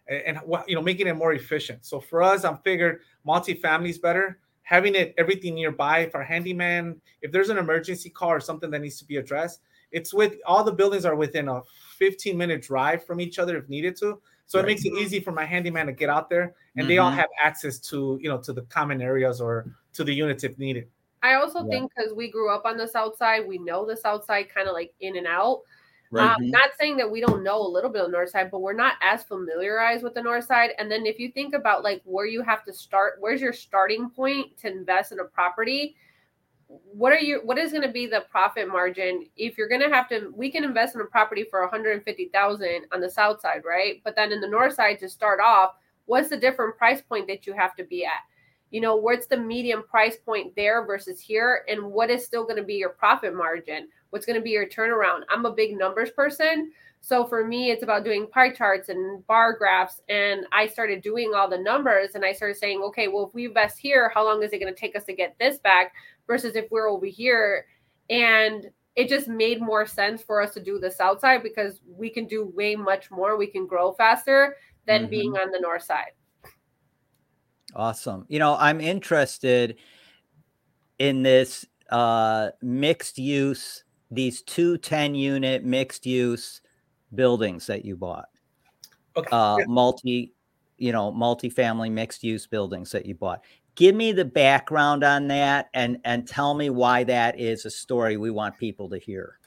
and, you know, making it more efficient? So for us, I figured multifamily is better. Having it everything nearby for handyman, if there's an emergency call or something that needs to be addressed, it's with all the buildings are within a fifteen minute drive from each other if needed to. So right. It makes it easy for my handyman to get out there and mm-hmm. they all have access to, you know, to the common areas or to the units if needed. I also yeah. think because we grew up on the South Side, we know the South Side kind of like in and out. Right. Um, not saying that we don't know a little bit of the North Side, but we're not as familiarized with the North Side. And then if you think about like where you have to start, where's your starting point to invest in a property? What are you? What is going to be the profit margin if you're going to have to? We can invest in a property for one hundred fifty thousand dollars on the South Side, right? But then in the North Side to start off, what's the different price point that you have to be at? You know, what's the median price point there versus here? And what is still going to be your profit margin? What's going to be your turnaround? I'm a big numbers person. So for me, it's about doing pie charts and bar graphs. And I started doing all the numbers and I started saying, okay, well, if we invest here, how long is it going to take us to get this back versus if we're over here? And it just made more sense for us to do the South Side because we can do way much more. We can grow faster than mm-hmm. being on the North Side. Awesome. You know, I'm interested in this uh, mixed use, these two ten unit mixed use buildings that you bought, okay. uh, multi, you know, multifamily mixed use buildings that you bought. Give me the background on that and, and tell me why that is a story we want people to hear.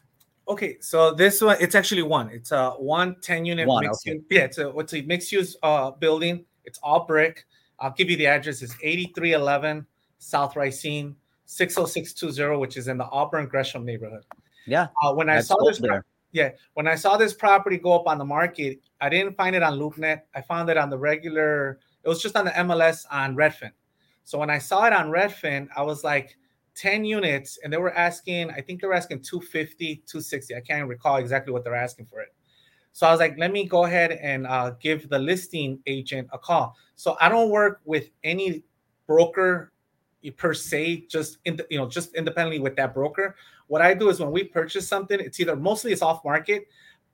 Okay, so this one, it's actually one. It's a one ten-unit mixed use. Yeah, it's a, it's a mixed-use uh, building. It's all brick. I'll give you the address. It's eighty-three eleven South Racine, six oh six two zero, which is in the Auburn-Gresham neighborhood. Yeah. Uh, when I saw this, pro- yeah, when I saw this property go up on the market, I didn't find it on LoopNet. I found it on the regular. It was just on the M L S on Redfin. So when I saw it on Redfin, I was like, ten units, and they were asking, I think they were asking two fifty, two sixty. I can't recall exactly what they're asking for it. So I was like, let me go ahead and uh, give the listing agent a call. So I don't work with any broker per se, just in the, you know, just independently with that broker. What I do is when we purchase something, it's either mostly it's off market,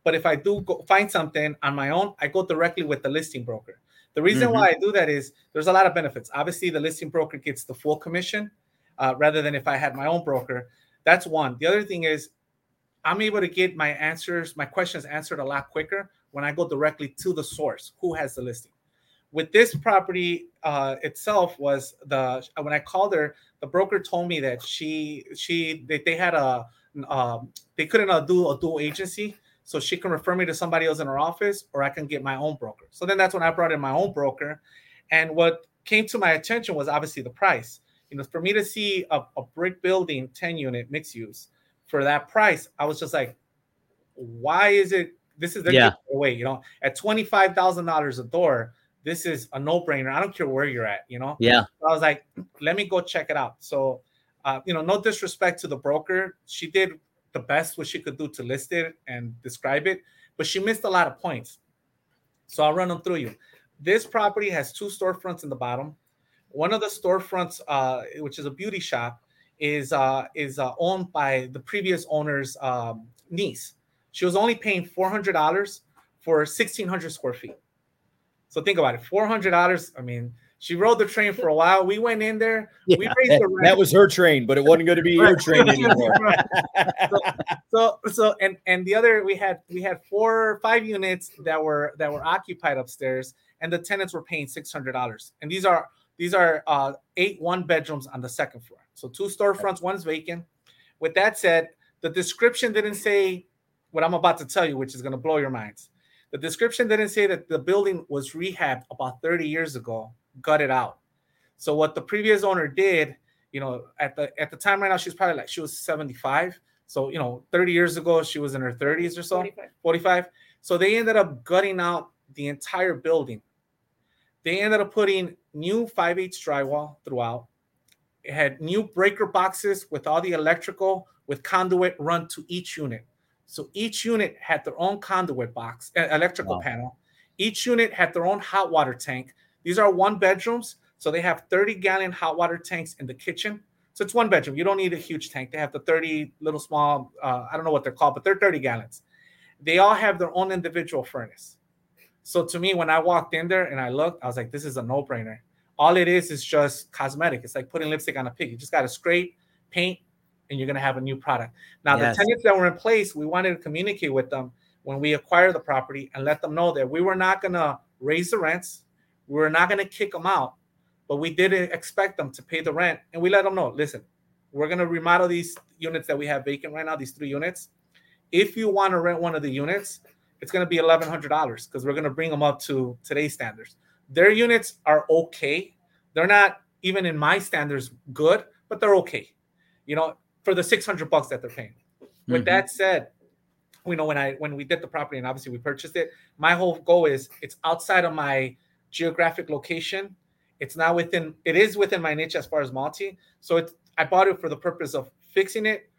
but if I do go find something on my own, I go directly with the listing broker. The reason mm-hmm. why I do that is there's a lot of benefits. Obviously, the listing broker gets the full commission uh, rather than if I had my own broker. That's one. The other thing is I'm able to get my answers, my questions answered a lot quicker when I go directly to the source who has the listing. With this property uh, itself was the when I called her, the broker told me that she she they, they had a um, they couldn't uh, do a dual agency. So she can refer me to somebody else in her office, or I can get my own broker. So then that's when I brought in my own broker. And what came to my attention was obviously the price. You know, for me to see a, a brick building, ten unit mixed use for that price, I was just like, why is it? This is their yeah. way, you know, at twenty-five thousand dollars a door. This is a no brainer. I don't care where you're at, you know? Yeah. So I was like, let me go check it out. So, uh, you know, no disrespect to the broker. She did the best what she could do to list it and describe it, but she missed a lot of points. So I'll run them through you. This property has two storefronts in the bottom. One of the storefronts, uh, which is a beauty shop, is uh, is uh, owned by the previous owner's um, niece. She was only paying four hundred dollars for sixteen hundred square feet. So think about it, four hundred dollars. I mean, she rode the train for a while. We went in there. Yeah, we raised the rent. That was her train, but it wasn't going to be your train anymore. so, so, so, and and the other we had we had four, five units that were that were occupied upstairs, and the tenants were paying six hundred dollars. And these are these are uh, eight one bedrooms on the second floor. So two storefronts, one's vacant. With that said, the description didn't say what I'm about to tell you, which is going to blow your minds. The description didn't say that the building was rehabbed about thirty years ago. Gut it out. So what the previous owner did, you know, at the at the time right now, she's probably like she was seventy-five. So, you know, thirty years ago, she was in her thirties or so, forty-five. forty-five. So they ended up gutting out the entire building. They ended up putting new five eighths drywall throughout. It had new breaker boxes with all the electrical with conduit run to each unit. So each unit had their own conduit box, uh, electrical wow. panel. Each unit had their own hot water tank. These are one bedrooms, so they have thirty-gallon hot water tanks in the kitchen. So it's one bedroom. You don't need a huge tank. They have the thirty little small, uh, I don't know what they're called, but they're thirty gallons. They all have their own individual furnace. So to me, when I walked in there and I looked, I was like, this is a no-brainer. All it is is just cosmetic. It's like putting lipstick on a pig. You just got to scrape, paint, and you're going to have a new product. Now, yes. the tenants that were in place, we wanted to communicate with them when we acquired the property and let them know that we were not going to raise the rents. We were not going to kick them out, but we did expect them to pay the rent. And we let them know, listen, we're going to remodel these units that we have vacant right now, these three units. If you want to rent one of the units, it's going to be eleven hundred dollars because we're going to bring them up to today's standards. Their units are okay. They're not even in my standards good, but they're okay, you know, for the six hundred bucks that they're paying. Mm-hmm. With that said, you know, when I when we did the property and obviously we purchased it, my whole goal is it's outside of my geographic location. It's not within, it is within my niche as far as multi. So it's, I bought it for the purpose of fixing it,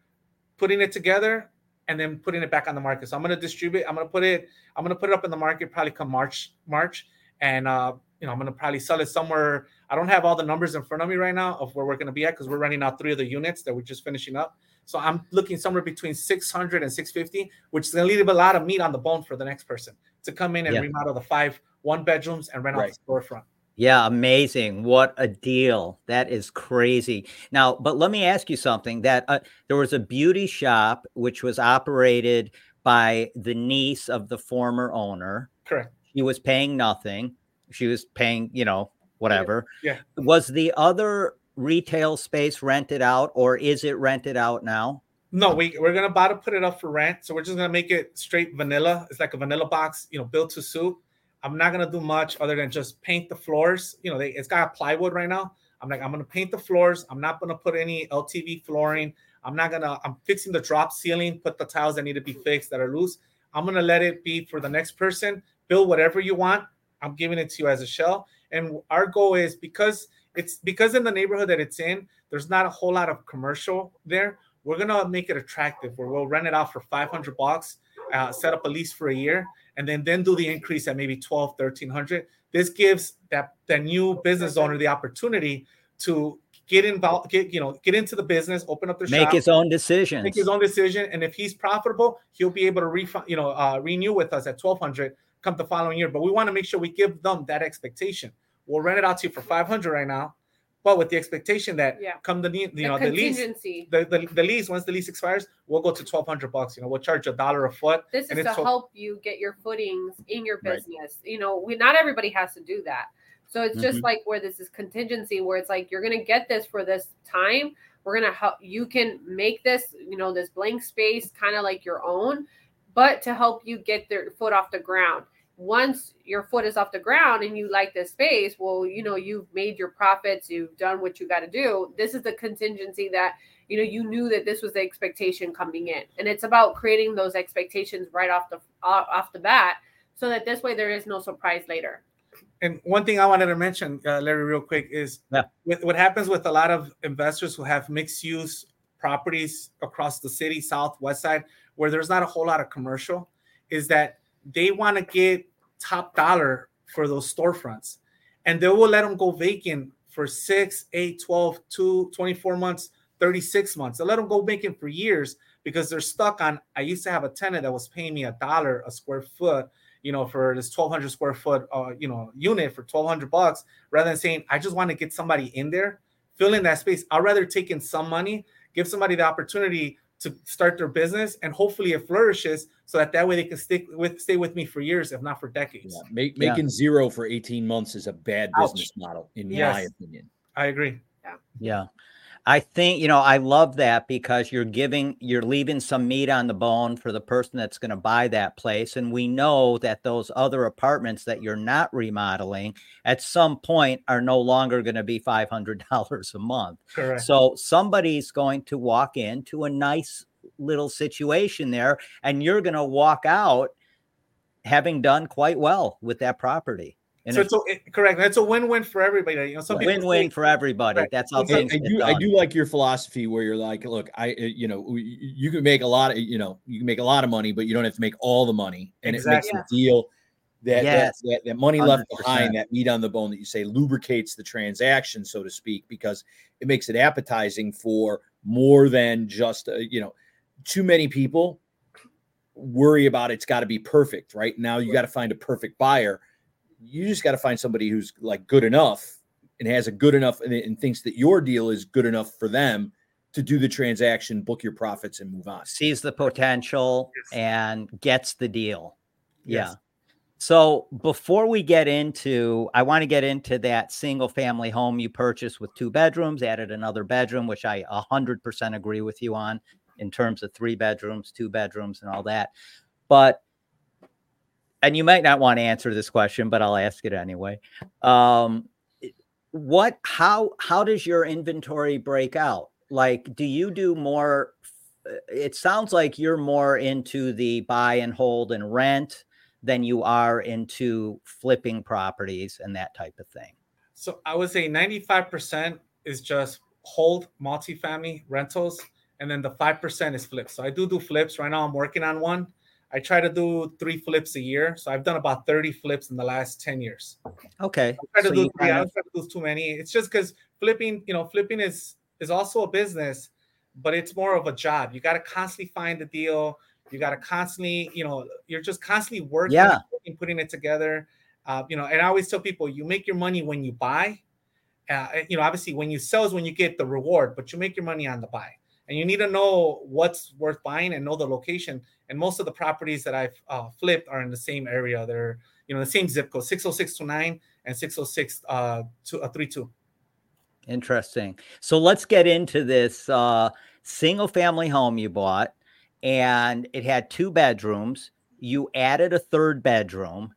putting it together, and then putting it back on the market. So I'm going to distribute, I'm going to put it, I'm going to put it up in the market probably come March, March. And, uh, you know, I'm going to probably sell it somewhere. I don't have all the numbers in front of me right now of where we're going to be at because we're running out three of the units that we're just finishing up. So I'm looking somewhere between six hundred and six fifty, which is going to leave a lot of meat on the bone for the next person to come in and yeah. remodel the five one bedrooms and rent right. out the storefront. Yeah, amazing. What a deal. That is crazy. Now, but let me ask you something that uh, there was a beauty shop which was operated by the niece of the former owner. Correct. She was paying nothing. She was paying, you know, whatever. Yeah. yeah. Was the other retail space rented out, or is it rented out now? No, we, we're going to about to put it up for rent. So we're just going to make it straight vanilla. It's like a vanilla box, you know, built to suit. I'm not going to do much other than just paint the floors. You know, they, it's got plywood right now. I'm like, I'm going to paint the floors. I'm not going to put any L T V flooring. I'm not going to, I'm fixing the drop ceiling, put the tiles that need to be fixed that are loose. I'm going to let it be for the next person. Build whatever you want. I'm giving it to you as a shell. And our goal is, because it's, because in the neighborhood that it's in, there's not a whole lot of commercial there. We're going to make it attractive, where we'll rent it out for five hundred bucks, uh, set up a lease for a year, and then, then do the increase at maybe twelve, thirteen hundred. This gives that the new business owner the opportunity to get involved, get, you know, get into the business, open up their shop, make his own decision, make his own decision. And if he's profitable, he'll be able to refi- you know, uh, renew with us at twelve hundred come the following year. But we want to make sure we give them that expectation. We'll rent it out to you for five hundred right now, but with the expectation that yeah. come the you the know the lease, the, the the lease once the lease expires, we'll go to twelve hundred bucks. You know, we'll charge a dollar a foot. This and is to so- help you get your footings in your business. Right. You know, we not everybody has to do that, so it's just mm-hmm. like where this is contingency, where it's like you're gonna get this for this time. We're gonna help you can make this, you know, this blank space kind of like your own, but to help you get their foot off the ground. Once your foot is off the ground and you like this space, well, you know, you've made your profits, you've done what you got to do. This is the contingency that, you know, you knew that this was the expectation coming in. And it's about creating those expectations right off the off the bat, so that this way there is no surprise later. And one thing I wanted to mention, uh, Larry, real quick is yeah. with, what happens with a lot of investors who have mixed use properties across the city, south, west side, where there's not a whole lot of commercial, is that they want to get top dollar for those storefronts, and they will let them go vacant for six, eight, twelve, two, twenty-four months, thirty-six months. They let them go vacant for years because they're stuck on, I used to have a tenant that was paying me a dollar a square foot, you know, for this twelve hundred square foot, uh, you know, unit for twelve hundred bucks, rather than saying, I just want to get somebody in there, fill in that space. I'd rather take in some money, give somebody the opportunity to start their business, and hopefully it flourishes, so that that way they can stick with, stay with me for years, if not for decades. Yeah. Make, making yeah. zero for eighteen months is a bad business Ouch. model, in yes. my opinion. I agree. Yeah. Yeah. I think, you know, I love that, because you're giving, you're leaving some meat on the bone for the person that's going to buy that place. And we know that those other apartments that you're not remodeling at some point are no longer going to be five hundred dollars a month. Correct. So somebody's going to walk into a nice little situation there, and you're going to walk out having done quite well with that property. And so it's a, correct. That's a win-win for everybody. You know, some win-win for everybody. Right. That's how things. I, I do. Done. I do like your philosophy, where you're like, look, I, you know, you can make a lot of, you know, you can make a lot of money, but you don't have to make all the money, and exactly. it makes the deal that, yes. that, that that money one hundred percent left behind, that meat on the bone that you say, lubricates the transaction, so to speak, because it makes it appetizing for more than just uh, you know, too many people worry about it's got to be perfect, right? Now you right. got to find a perfect buyer. You just got to find somebody who's like good enough and has a good enough and, and thinks that your deal is good enough for them to do the transaction, book your profits, and move on. Sees the potential yes. and gets the deal. Yes. Yeah. So before we get into, I want to get into that single family home you purchased with two bedrooms, added another bedroom, which I a hundred percent agree with you on in terms of three bedrooms, two bedrooms, and all that. But and you might not want to answer this question, but I'll ask it anyway. Um, what, how, how does your inventory break out? Like, do you do more? It sounds like you're more into the buy and hold and rent than you are into flipping properties and that type of thing. So I would say ninety-five percent is just hold, multifamily rentals. And then the five percent is flips. So I do do flips right now. I'm working on one. I try to do three flips a year. So I've done about thirty flips in the last ten years. Okay. I try to, so do, three. I try to do too many. It's just because flipping, you know, flipping is, is also a business, but it's more of a job. You got to constantly find the deal. You got to constantly, you know, you're just constantly working yeah. and putting it together. Uh, you know, and I always tell people, you make your money when you buy. Uh, you know, obviously when you sell is when you get the reward, but you make your money on the buy. And you need to know what's worth buying and know the location. And most of the properties that I've uh, flipped are in the same area. They're, you know, the same zip code, six oh six two nine and six oh six uh, to, uh, three two. Interesting. So let's get into this uh, single family home you bought, and it had two bedrooms. You added a third bedroom,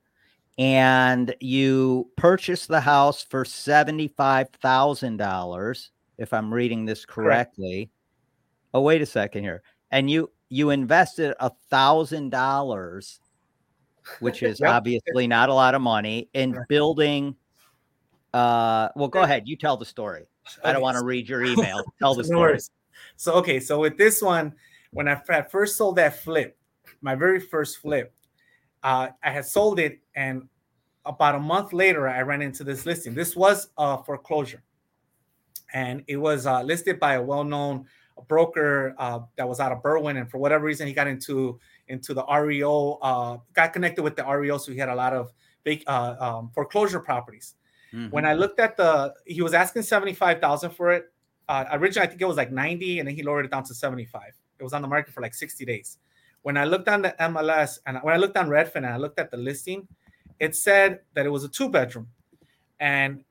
and you purchased the house for seventy-five thousand dollars, if I'm reading this correctly. Correct. Oh, wait a second here. And you, you invested one thousand dollars, which is yep. obviously not a lot of money, in building. Uh, well, go ahead. You tell the story. I don't want to read your email. Tell the story. So, okay. So with this one, when I first sold that flip, my very first flip, uh, I had sold it. And about a month later, I ran into this listing. This was a foreclosure. And it was uh, listed by a well-known broker uh, that was out of Berwyn. And for whatever reason, he got into into the R E O, uh, got connected with the R E O. So he had a lot of big uh, um, foreclosure properties. Mm-hmm. When I looked at the, he was asking seventy-five thousand dollars for it. Uh, originally, I think it was like ninety, and then he lowered it down to seventy-five. It was on the market for like sixty days. When I looked on the M L S, and when I looked on Redfin, and I looked at the listing, it said that it was a two-bedroom. And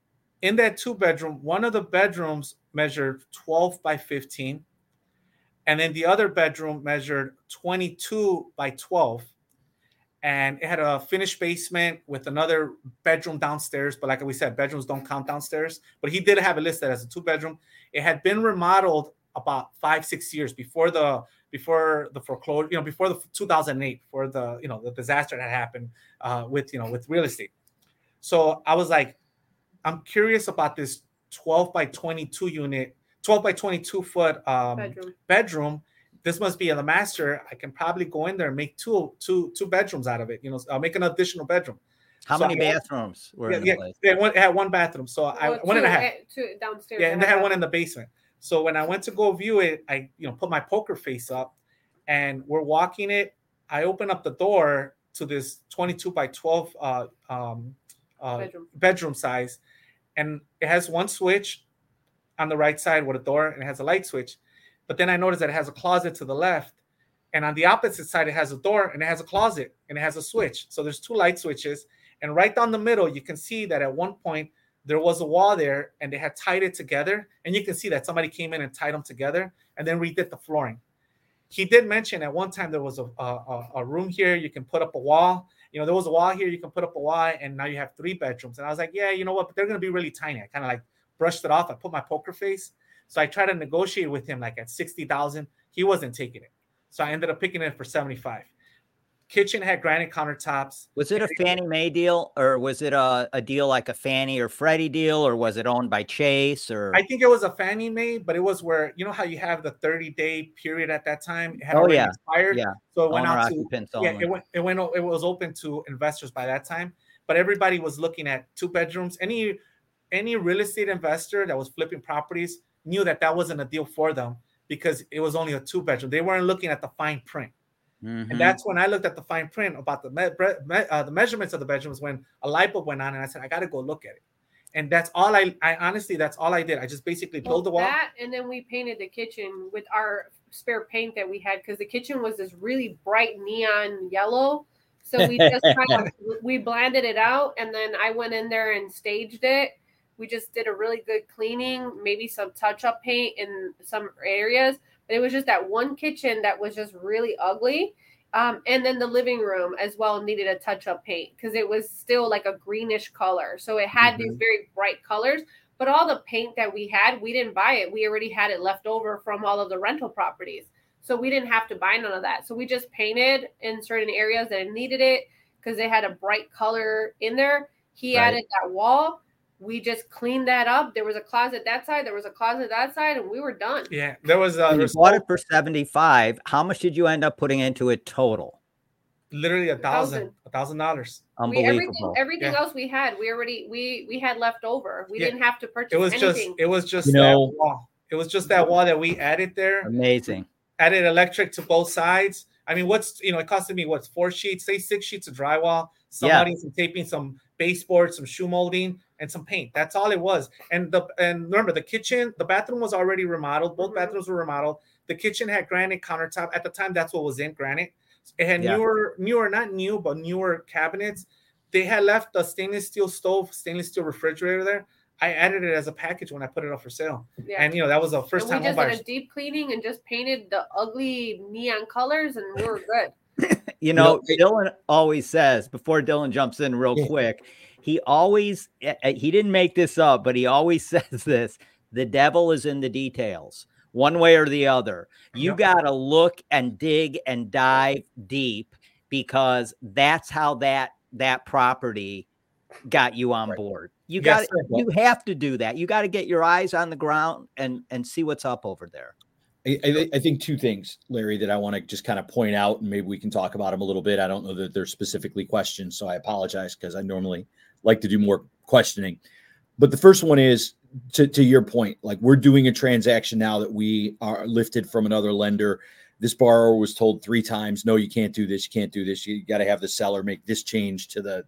in that two-bedroom, one of the bedrooms measured twelve by fifteen. And then the other bedroom measured twenty-two by twelve. And it had a finished basement with another bedroom downstairs. But like we said, bedrooms don't count downstairs. But he did have it listed as a two-bedroom. It had been remodeled about five, six years before the before the foreclosure, you know, before the two thousand eight, before the, you know, the disaster that happened uh, with, you know, with real estate. So I was like, I'm curious about this twelve by twenty-two unit, twelve by twenty-two foot um, bedroom. bedroom. This must be in the master. I can probably go in there and make two, two, two bedrooms out of it. You know, I'll make an additional bedroom. How so many I, bathrooms were yeah, in the yeah, place? Yeah, it had one bathroom. So well, I, two, one and a half. Two downstairs. Yeah, and they had one in the basement. So when I went to go view it, I, you know, put my poker face up, and we're walking it. I open up the door to this twenty-two by twelve uh, um, uh, bedroom. bedroom size, and it has one switch on the right side with a door, and it has a light switch. But then I noticed that it has a closet to the left, and on the opposite side, it has a door, and it has a closet, and it has a switch. So there's two light switches, and right down the middle, you can see that at one point, there was a wall there, and they had tied it together. And you can see that somebody came in and tied them together and then redid the flooring. He did mention at one time there was a, a, a room here. You can put up a wall. You know, there was a wall here. You can put up a wall, and now you have three bedrooms. And I was like, yeah, you know what? But they're going to be really tiny. I kind of like brushed it off. I put my poker face. So I tried to negotiate with him like at sixty thousand dollars. He wasn't taking it. So I ended up picking it for seventy-five thousand dollars. Kitchen had granite countertops. Was it a Fannie Mae deal, or was it a, a deal like a Fannie or Freddie deal, or was it owned by Chase? Or I think it was a Fannie Mae, but it was where, you know how you have the thirty day period at that time? It had oh, yeah. expired. Yeah. So it went Owner out to, yeah, it went, it went, it was open to investors by that time, but everybody was looking at two bedrooms. Any, any real estate investor that was flipping properties knew that that wasn't a deal for them because it was only a two bedroom. They weren't looking at the fine print. Mm-hmm. And that's when I looked at the fine print about the me- me- uh, the measurements of the bedrooms when a light bulb went on, and I said, I got to go look at it. And that's all I, I honestly, that's all I did. I just basically well, built the wall. That, and then we painted the kitchen with our spare paint that we had, because the kitchen was this really bright neon yellow. So we just kind of, we blended it out, and then I went in there and staged it. We just did a really good cleaning, maybe some touch-up paint in some areas. It was just that one kitchen that was just really ugly. Um, and then the living room as well needed a touch-up paint because it was still like a greenish color. So it had mm-hmm. these very bright colors. But all the paint that we had, we didn't buy it. We already had it left over from all of the rental properties. So we didn't have to buy none of that. So we just painted in certain areas that needed it because they had a bright color in there. He right. added that wall. We just cleaned that up. There was a closet that side. There was a closet that side, and we were done. Yeah, there was. Uh, you there was bought it for seventy-five. How much did you end up putting into it total? Literally a thousand, a thousand dollars. Unbelievable. We, everything everything yeah. else we had, we already we we had left over. We yeah. didn't have to purchase. It was anything. just it was just you that know, wall. It was just that wall that we added there. Amazing. Added electric to both sides. I mean, what's you know, it costed me what's four sheets, say six sheets of drywall. Somebody yeah. some taping, some baseboards, some shoe molding, and some paint. That's all it was. And the and remember, the kitchen, the bathroom was already remodeled. Both mm-hmm. bathrooms were remodeled. The kitchen had granite countertop. At the time, that's what was in granite. It had yeah. newer, newer, not new, but newer cabinets. they had left a stainless steel stove, stainless steel refrigerator there. I added it as a package when I put it up for sale. Yeah. And, you know, that was a first time. We just did a deep cleaning and just painted the ugly neon colors and we were good. You know, nope. Dylan always says, before Dylan jumps in real yeah. quick, he always, he didn't make this up, but he always says this, the devil is in the details, one way or the other. You yep. got to look and dig and dive deep, because that's how that that property got you on right. board. You yes, got you have to do that. You got to get your eyes on the ground and, and see what's up over there. I, I think two things, Larry, that I want to just kind of point out, and maybe we can talk about them a little bit. I don't know that they're specifically questions, so I apologize because I normally like to do more questioning. But the first one is, to, to your point, like we're doing a transaction now that we are lifted from another lender. This borrower was told three times, no, you can't do this. You can't do this. You got to have the seller make this change to the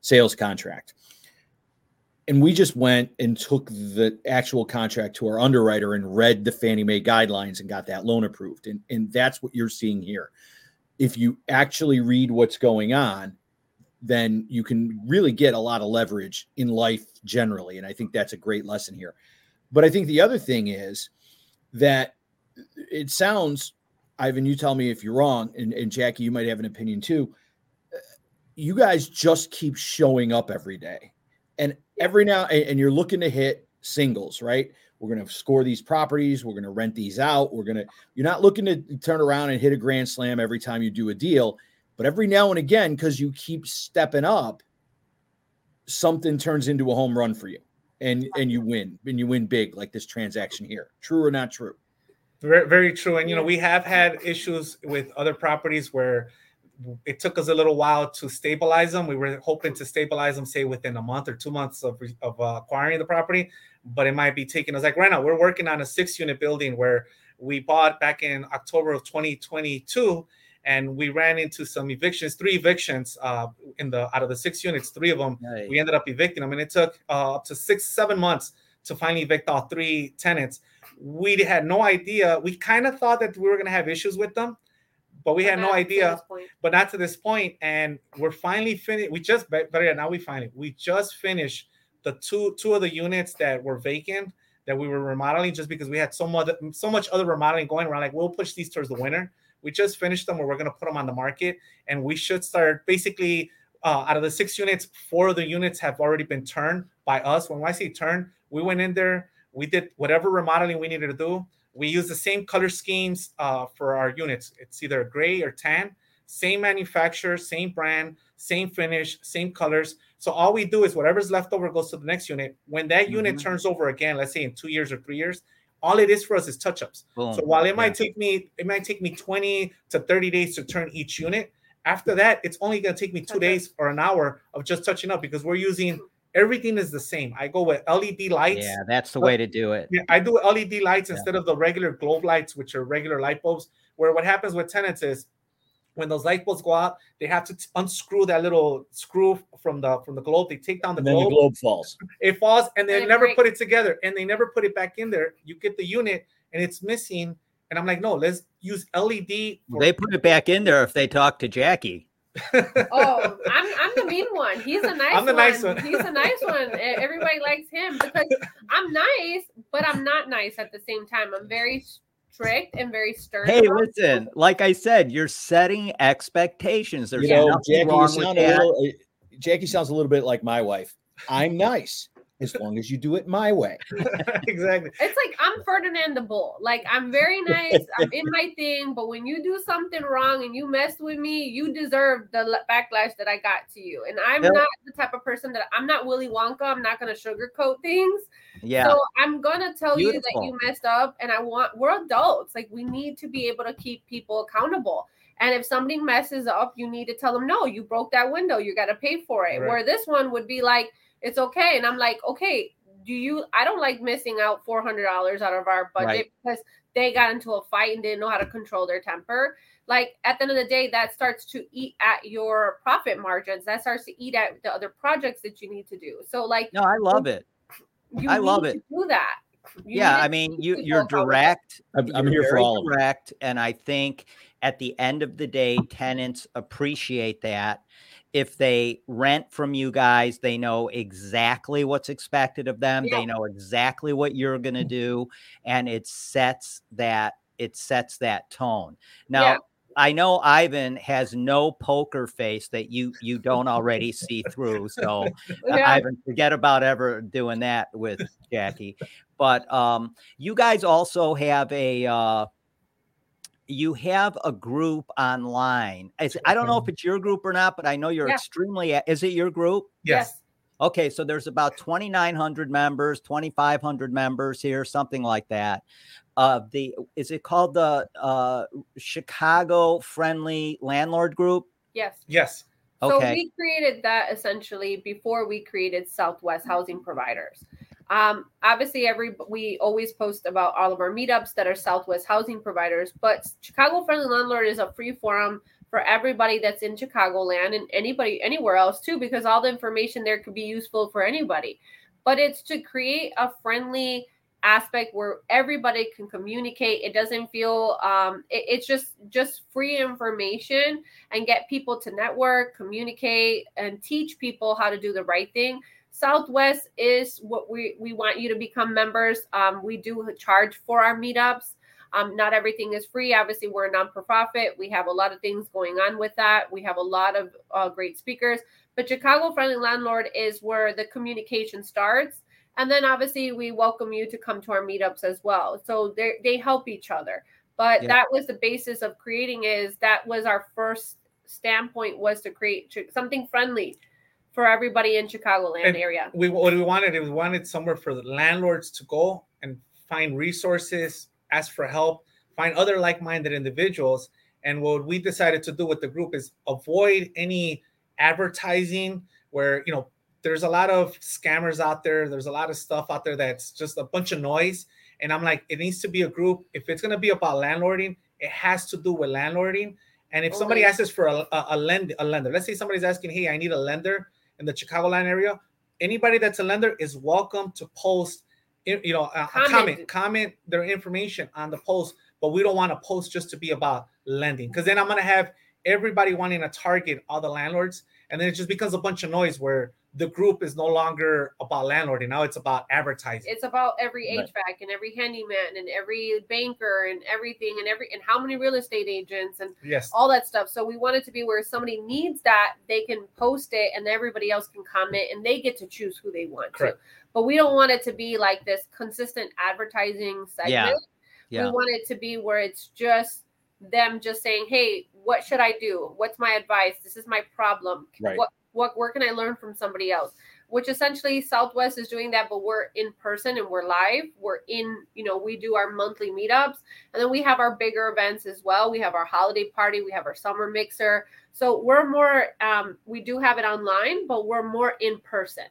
sales contract. And we just went and took the actual contract to our underwriter and read the Fannie Mae guidelines and got that loan approved. And, and that's what you're seeing here. If you actually read what's going on, then you can really get a lot of leverage in life generally. And I think that's a great lesson here. But I think the other thing is that it sounds, Ivan, you tell me if you're wrong, and, and Jackie, you might have an opinion too. You guys just keep showing up every day. And every now, and you're looking to hit singles, right? We're going to score these properties. We're going to rent these out. We're going to, you're not looking to turn around and hit a grand slam every time you do a deal, but every now and again, because you keep stepping up, something turns into a home run for you and, and you win, and you win big like this transaction here. True or not true? Very, very true. And, you know, we have had issues with other properties where it took us a little while to stabilize them. We were hoping to stabilize them, say, within a month or two months of, of uh, acquiring the property, but it might be taking us, like right now, we're working on a six-unit building where we bought back in October of twenty twenty-two, and we ran into some evictions, three evictions uh, in the out of the six units, three of them, nice. We ended up evicting them, and it took uh, up to six, seven months to finally evict all three tenants. We had no idea. We kind of thought that we were going to have issues with them, but we had no idea, but not to this point. And we're finally finished. We just, better yet, now we finally, we just finished the two two of the units that were vacant that we were remodeling, just because we had so much, so much other remodeling going around. Like, we'll push these towards the winter. We just finished them where we're going to put them on the market. And we should start basically uh, out of the six units, four of the units have already been turned by us. When I say turn, we went in there, we did whatever remodeling we needed to do. We use the same color schemes uh, for our units. It's either gray or tan, same manufacturer, same brand, same finish, same colors. So all we do is whatever's left over goes to the next unit. When that unit mm-hmm. turns over again, let's say in two years or three years, all it is for us is touch-ups. Boom. So while it yeah. might take me, it might take me twenty to thirty days to turn each unit. After that, it's only going to take me two okay. days or an hour of just touching up, because we're using everything is the same. I go with L E D lights. Yeah, that's the way to do it. Yeah, I do L E D lights yeah. instead of the regular globe lights, which are regular light bulbs, where what happens with tenants is when those light bulbs go out, they have to unscrew that little screw from the from the globe. They take down the and globe. Then the globe falls. It falls, and they and never breaks. Put it together, and they never put it back in there. You get the unit, and it's missing, and I'm like, no, let's use L E D. For- they put it back in there if they talk to Jackie. Oh, I'm I'm the mean one. He's a nice I'm the one. Nice one. He's a nice one. Everybody likes him because I'm nice, but I'm not nice at the same time. I'm very strict and very stern. Hey, listen, people. Like I said, you're setting expectations. There's you know, nothing Jackie, wrong with that. Little, Jackie sounds a little bit like my wife. I'm nice as long as you do it my way. Exactly. It's like I'm Ferdinand the Bull. Like, I'm very nice. I'm in my thing. But when you do something wrong and you mess with me, you deserve the backlash that I got to you. And I'm yeah. not the type of person that I'm not Willy Wonka. I'm not going to sugarcoat things. Yeah. So I'm going to tell Beautiful. you that you messed up. And I want, we're adults. Like, we need to be able to keep people accountable. And if somebody messes up, you need to tell them, no, you broke that window. You got to pay for it. Right. Where this one would be like, it's okay. And I'm like, okay, do you, I don't like missing out four hundred dollars out of our budget right. because they got into a fight and didn't know how to control their temper. Like, at the end of the day, that starts to eat at your profit margins. That starts to eat at the other projects that you need to do. So like, no, I love it. I love it. Do that. You yeah. I mean, you, you're direct. I'm, I'm you're here for all direct. And I think at the end of the day, tenants appreciate that. If they rent from you guys, they know exactly what's expected of them. Yeah. They know exactly what you're going to do. And it sets that, it sets that tone. Now, yeah. I know Ivan has no poker face that you, you don't already see through. So yeah. Ivan, forget about ever doing that with Jackie. But um, you guys also have a, uh, you have a group online. It's, I don't know if it's your group or not, but I know you're yeah. extremely, is it your group? Yes. Okay. So there's about twenty-nine hundred members, twenty-five hundred members here, something like that. Uh, the is it called the uh, Chicago Friendly Landlord Group? Yes. Yes. Okay. So we created that essentially before we created Southwest Housing Providers. Um, obviously, every we always post about all of our meetups that are Southwest Housing Providers, but Chicago Friendly Landlord is a free forum for everybody that's in Chicagoland and anybody anywhere else too, because all the information there could be useful for anybody. But it's to create a friendly aspect where everybody can communicate. It doesn't feel um it, it's just just free information, and get people to network, communicate, and teach people how to do the right thing. Southwest is what we we want you to become members. Um we do charge for our meetups. Um not everything is free. Obviously, we're a non-for-profit. We have a lot of things going on with that. We have a lot of uh, great speakers, but Chicago Friendly Landlord is where the communication starts. And then obviously we welcome you to come to our meetups as well. So they they help each other. But yeah. that was the basis of creating is that was our first standpoint was to create something friendly for everybody in Chicagoland and area. We what we wanted is we wanted somewhere for the landlords to go and find resources, ask for help, find other like-minded individuals. And what we decided to do with the group is avoid any advertising where, you know, there's a lot of scammers out there. There's a lot of stuff out there that's just a bunch of noise. And I'm like, it needs to be a group. If it's going to be about landlording, it has to do with landlording. And if okay. somebody asks for a, a, a, lend, a lender, let's say somebody's asking, hey, I need a lender in the Chicagoland area. Anybody that's a lender is welcome to post, you know, a, comment. a comment, comment their information on the post. But we don't want to post just to be about lending, because then I'm going to have everybody wanting to target all the landlords. And then it just becomes a bunch of noise where the group is no longer about landlording. Now it's about advertising. It's about every H V A C and every handyman and every banker and everything and every and how many real estate agents and yes. all that stuff. So we want it to be where somebody needs that, they can post it and everybody else can comment and they get to choose who they want Correct. to. But we don't want it to be like this consistent advertising segment. Yeah. Yeah. We want it to be where it's just them just saying, hey, what should I do? What's my advice? This is my problem. Right. What What, where can I learn from somebody else? Which essentially Southwest is doing that, but we're in person and we're live. We're in, you know, we do our monthly meetups, and then we have our bigger events as well. We have our holiday party. We have our summer mixer. So we're more, um, we do have it online, but we're more in person.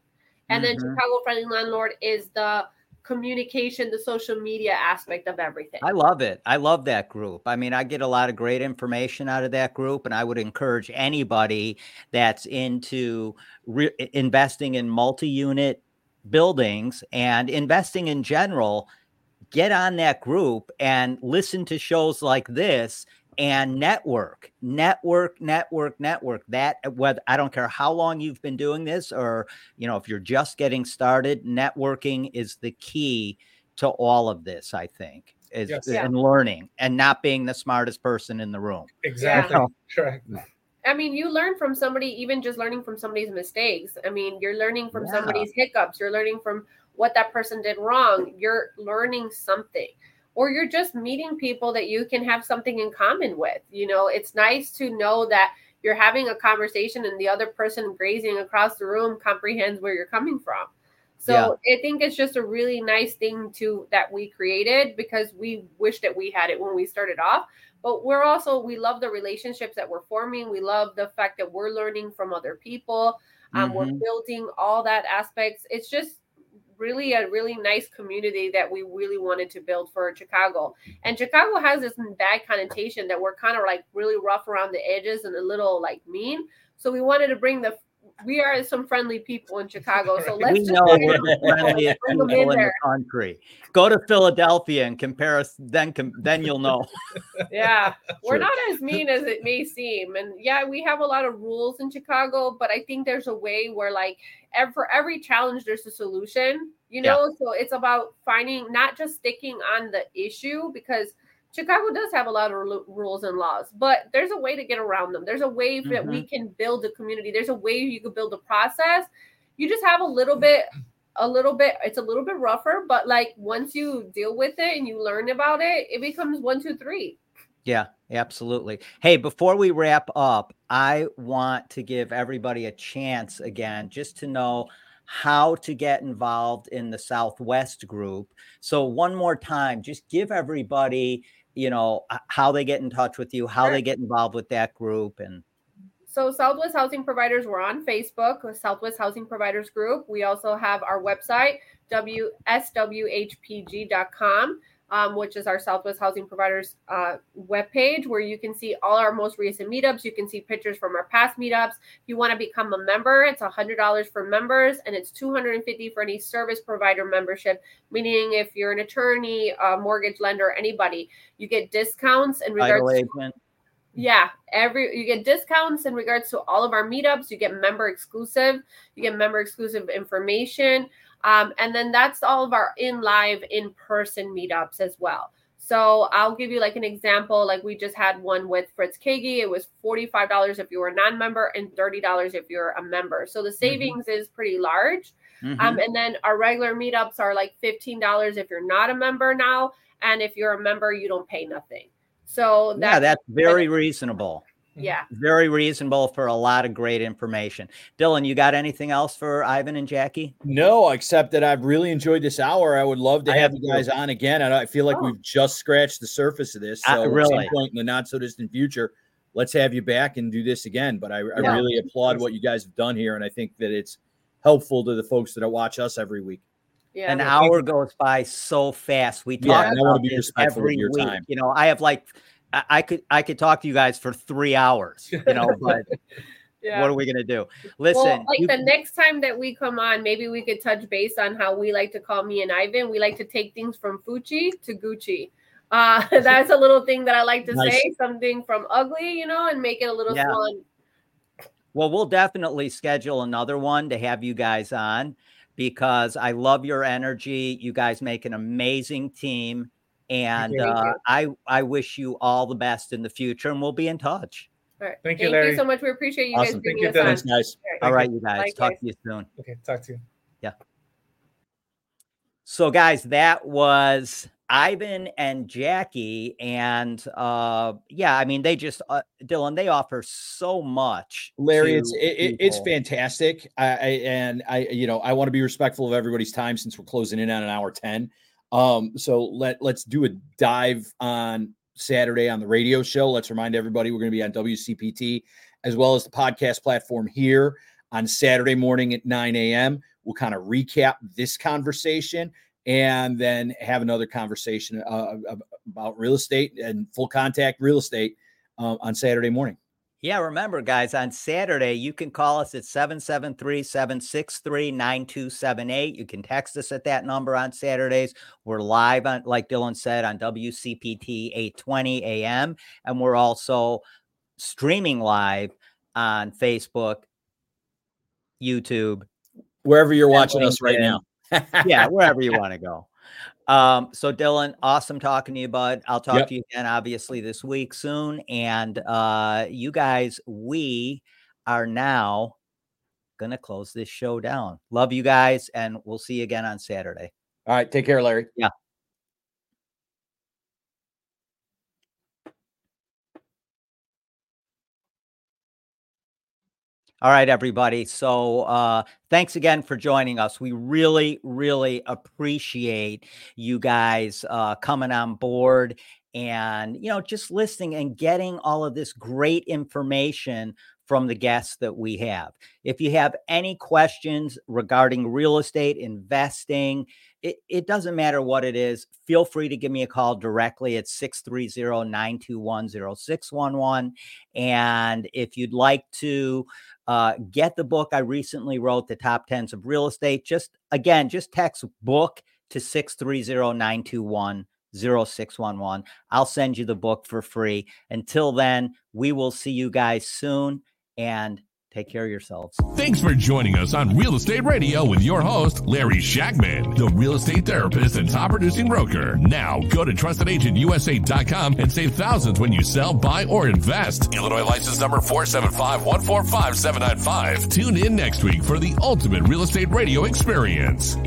And mm-hmm. then Chicago Friendly Landlord is the communication, the social media aspect of everything. I love it. I love that group. I mean, I get a lot of great information out of that group, and I would encourage anybody that's into re- investing in multi-unit buildings and investing in general, get on that group and listen to shows like this and network, network, network, network. That whether I don't care how long you've been doing this, or, you know, if you're just getting started, networking is the key to all of this, I think, is yes. yeah. and learning and not being the smartest person in the room. Exactly. Yeah. Correct. I mean, you learn from somebody, even just learning from somebody's mistakes. I mean, you're learning from yeah. somebody's hiccups. You're learning from what that person did wrong. You're learning something. Or you're just meeting people that you can have something in common with. You know, it's nice to know that you're having a conversation and the other person grazing across the room comprehends where you're coming from. So yeah. I think it's just a really nice thing to that we created, because we wish that we had it when we started off. But we're also, we love the relationships that we're forming. We love the fact that we're learning from other people. Um, mm-hmm. We're building all that aspects. It's just really a really nice community that we really wanted to build for Chicago. And Chicago has this bad connotation that we're kind of like really rough around the edges and a little like mean. So we wanted to bring the we are some friendly people in Chicago, so let's we just know we're the friendliest people in, in the country. Go to Philadelphia and compare us, then then you'll know. Yeah, we're not as mean as it may seem, and yeah, we have a lot of rules in Chicago, but I think there's a way where, like, for every challenge, there's a solution. You know, yeah. So it's about finding, not just sticking on the issue, because Chicago does have a lot of r- rules and laws, but there's a way to get around them. There's a way mm-hmm. that we can build a community. There's a way you could build a process. You just have a little bit, a little bit, it's a little bit rougher, but like once you deal with it and you learn about it, it becomes one, two, three. Yeah, absolutely. Hey, before we wrap up, I want to give everybody a chance again, just to know how to get involved in the Southwest group. So one more time, just give everybody, you know, how they get in touch with you, how sure. they get involved with that group. And so Southwest Housing Providers, we're on Facebook, Southwest Housing Providers Group. We also have our website, w s w h p g dot com, um, which is our Southwest Housing Providers uh, webpage, where you can see all our most recent meetups. You can see pictures from our past meetups. If you want to become a member, it's one hundred dollars for members, and it's two hundred fifty dollars for any service provider membership, meaning if you're an attorney, a mortgage lender, anybody, you get discounts in regards to, yeah, every, you get discounts in regards to all of our meetups. You get member exclusive, you get member exclusive information. Um, and then that's all of our in live in person meetups as well. So I'll give you like an example. Like we just had one with Fritz Kagey. It was forty-five dollars if you were a non-member and thirty dollars if you're a member. So the savings mm-hmm. is pretty large. Mm-hmm. Um, and then our regular meetups are like fifteen dollars if you're not a member now. And if you're a member, you don't pay nothing. So that's, yeah, that's very reasonable. Yeah. Very reasonable for a lot of great information. Dylan, you got anything else for Ivan and Jackie? No, except that I've really enjoyed this hour. I would love to I have you guys on again. I feel like oh. we've just scratched the surface of this. So uh, really. At some point in the not so distant future, let's have you back and do this again. But I, I yeah. really applaud what you guys have done here. And I think that it's helpful to the folks that watch us every week. Yeah, An hour thinking. goes by so fast. We talk yeah, about be this every your week. Time. You know, I have like... I could I could talk to you guys for three hours, you know, but yeah. what are we going to do? Listen, well, like you, the next time that we come on, maybe we could touch base on how we like to call me and Ivan. We like to take things from Fucci to Gucci. Uh, that's a little thing that I like to nice. say, something from ugly, you know, and make it a little yeah. fun. Well, we'll definitely schedule another one to have you guys on because I love your energy. You guys make an amazing team. And uh, I, I wish you all the best in the future, and we'll be in touch. All right. Thank you, Larry. Thank you so much. We appreciate you awesome. guys being here. Thanks, guys. All right, you guys. Bye, talk guys. to you soon. Okay, talk to you. Yeah. So, guys, that was Ivan and Jackie, and uh, yeah, I mean, they just uh, Dylan, they offer so much. Larry, it's it, it's fantastic. I, I and I, you know, I want to be respectful of everybody's time since we're closing in on an hour ten. Um, so let, let's do a dive on Saturday on the radio show. Let's remind everybody we're going to be on W C P T as well as the podcast platform here on Saturday morning at nine a.m. We'll kind of recap this conversation and then have another conversation uh, about real estate and full contact real estate uh, on Saturday morning. Yeah, remember, guys, on Saturday, you can call us at seven seven three, seven six three, nine two seven eight. You can text us at that number on Saturdays. We're live, on, like Dylan said, on W C P T eight twenty a.m. And we're also streaming live on Facebook, YouTube. Wherever you're watching us right now. Yeah, wherever you want to go. Um, so Dylan, awesome talking to you, bud. I'll talk yep. to you again, obviously this week soon. And, uh, you guys, we are now going to close this show down. Love you guys. And we'll see you again on Saturday. All right. Take care, Larry. Yeah. All right, everybody. So uh, thanks again for joining us. We really, really appreciate you guys uh, coming on board and, you know, just listening and getting all of this great information from the guests that we have. If you have any questions regarding real estate, investing, it, it doesn't matter what it is, feel free to give me a call directly at six three zero, nine two one, zero six one one. And if you'd like to uh, get the book I recently wrote, The Top Tens of Real Estate, just, again, just text book to six three zero, nine two one, zero six one one. I'll send you the book for free. Until then, we will see you guys soon. And take care of yourselves. Thanks for joining us on Real Estate Radio with your host, Larry Shakman, the real estate therapist and top producing broker. Now go to trusted agent u s a dot com and save thousands when you sell, buy, or invest. Illinois license number four seven five, one four five, seven nine five. Tune in next week for the ultimate real estate radio experience.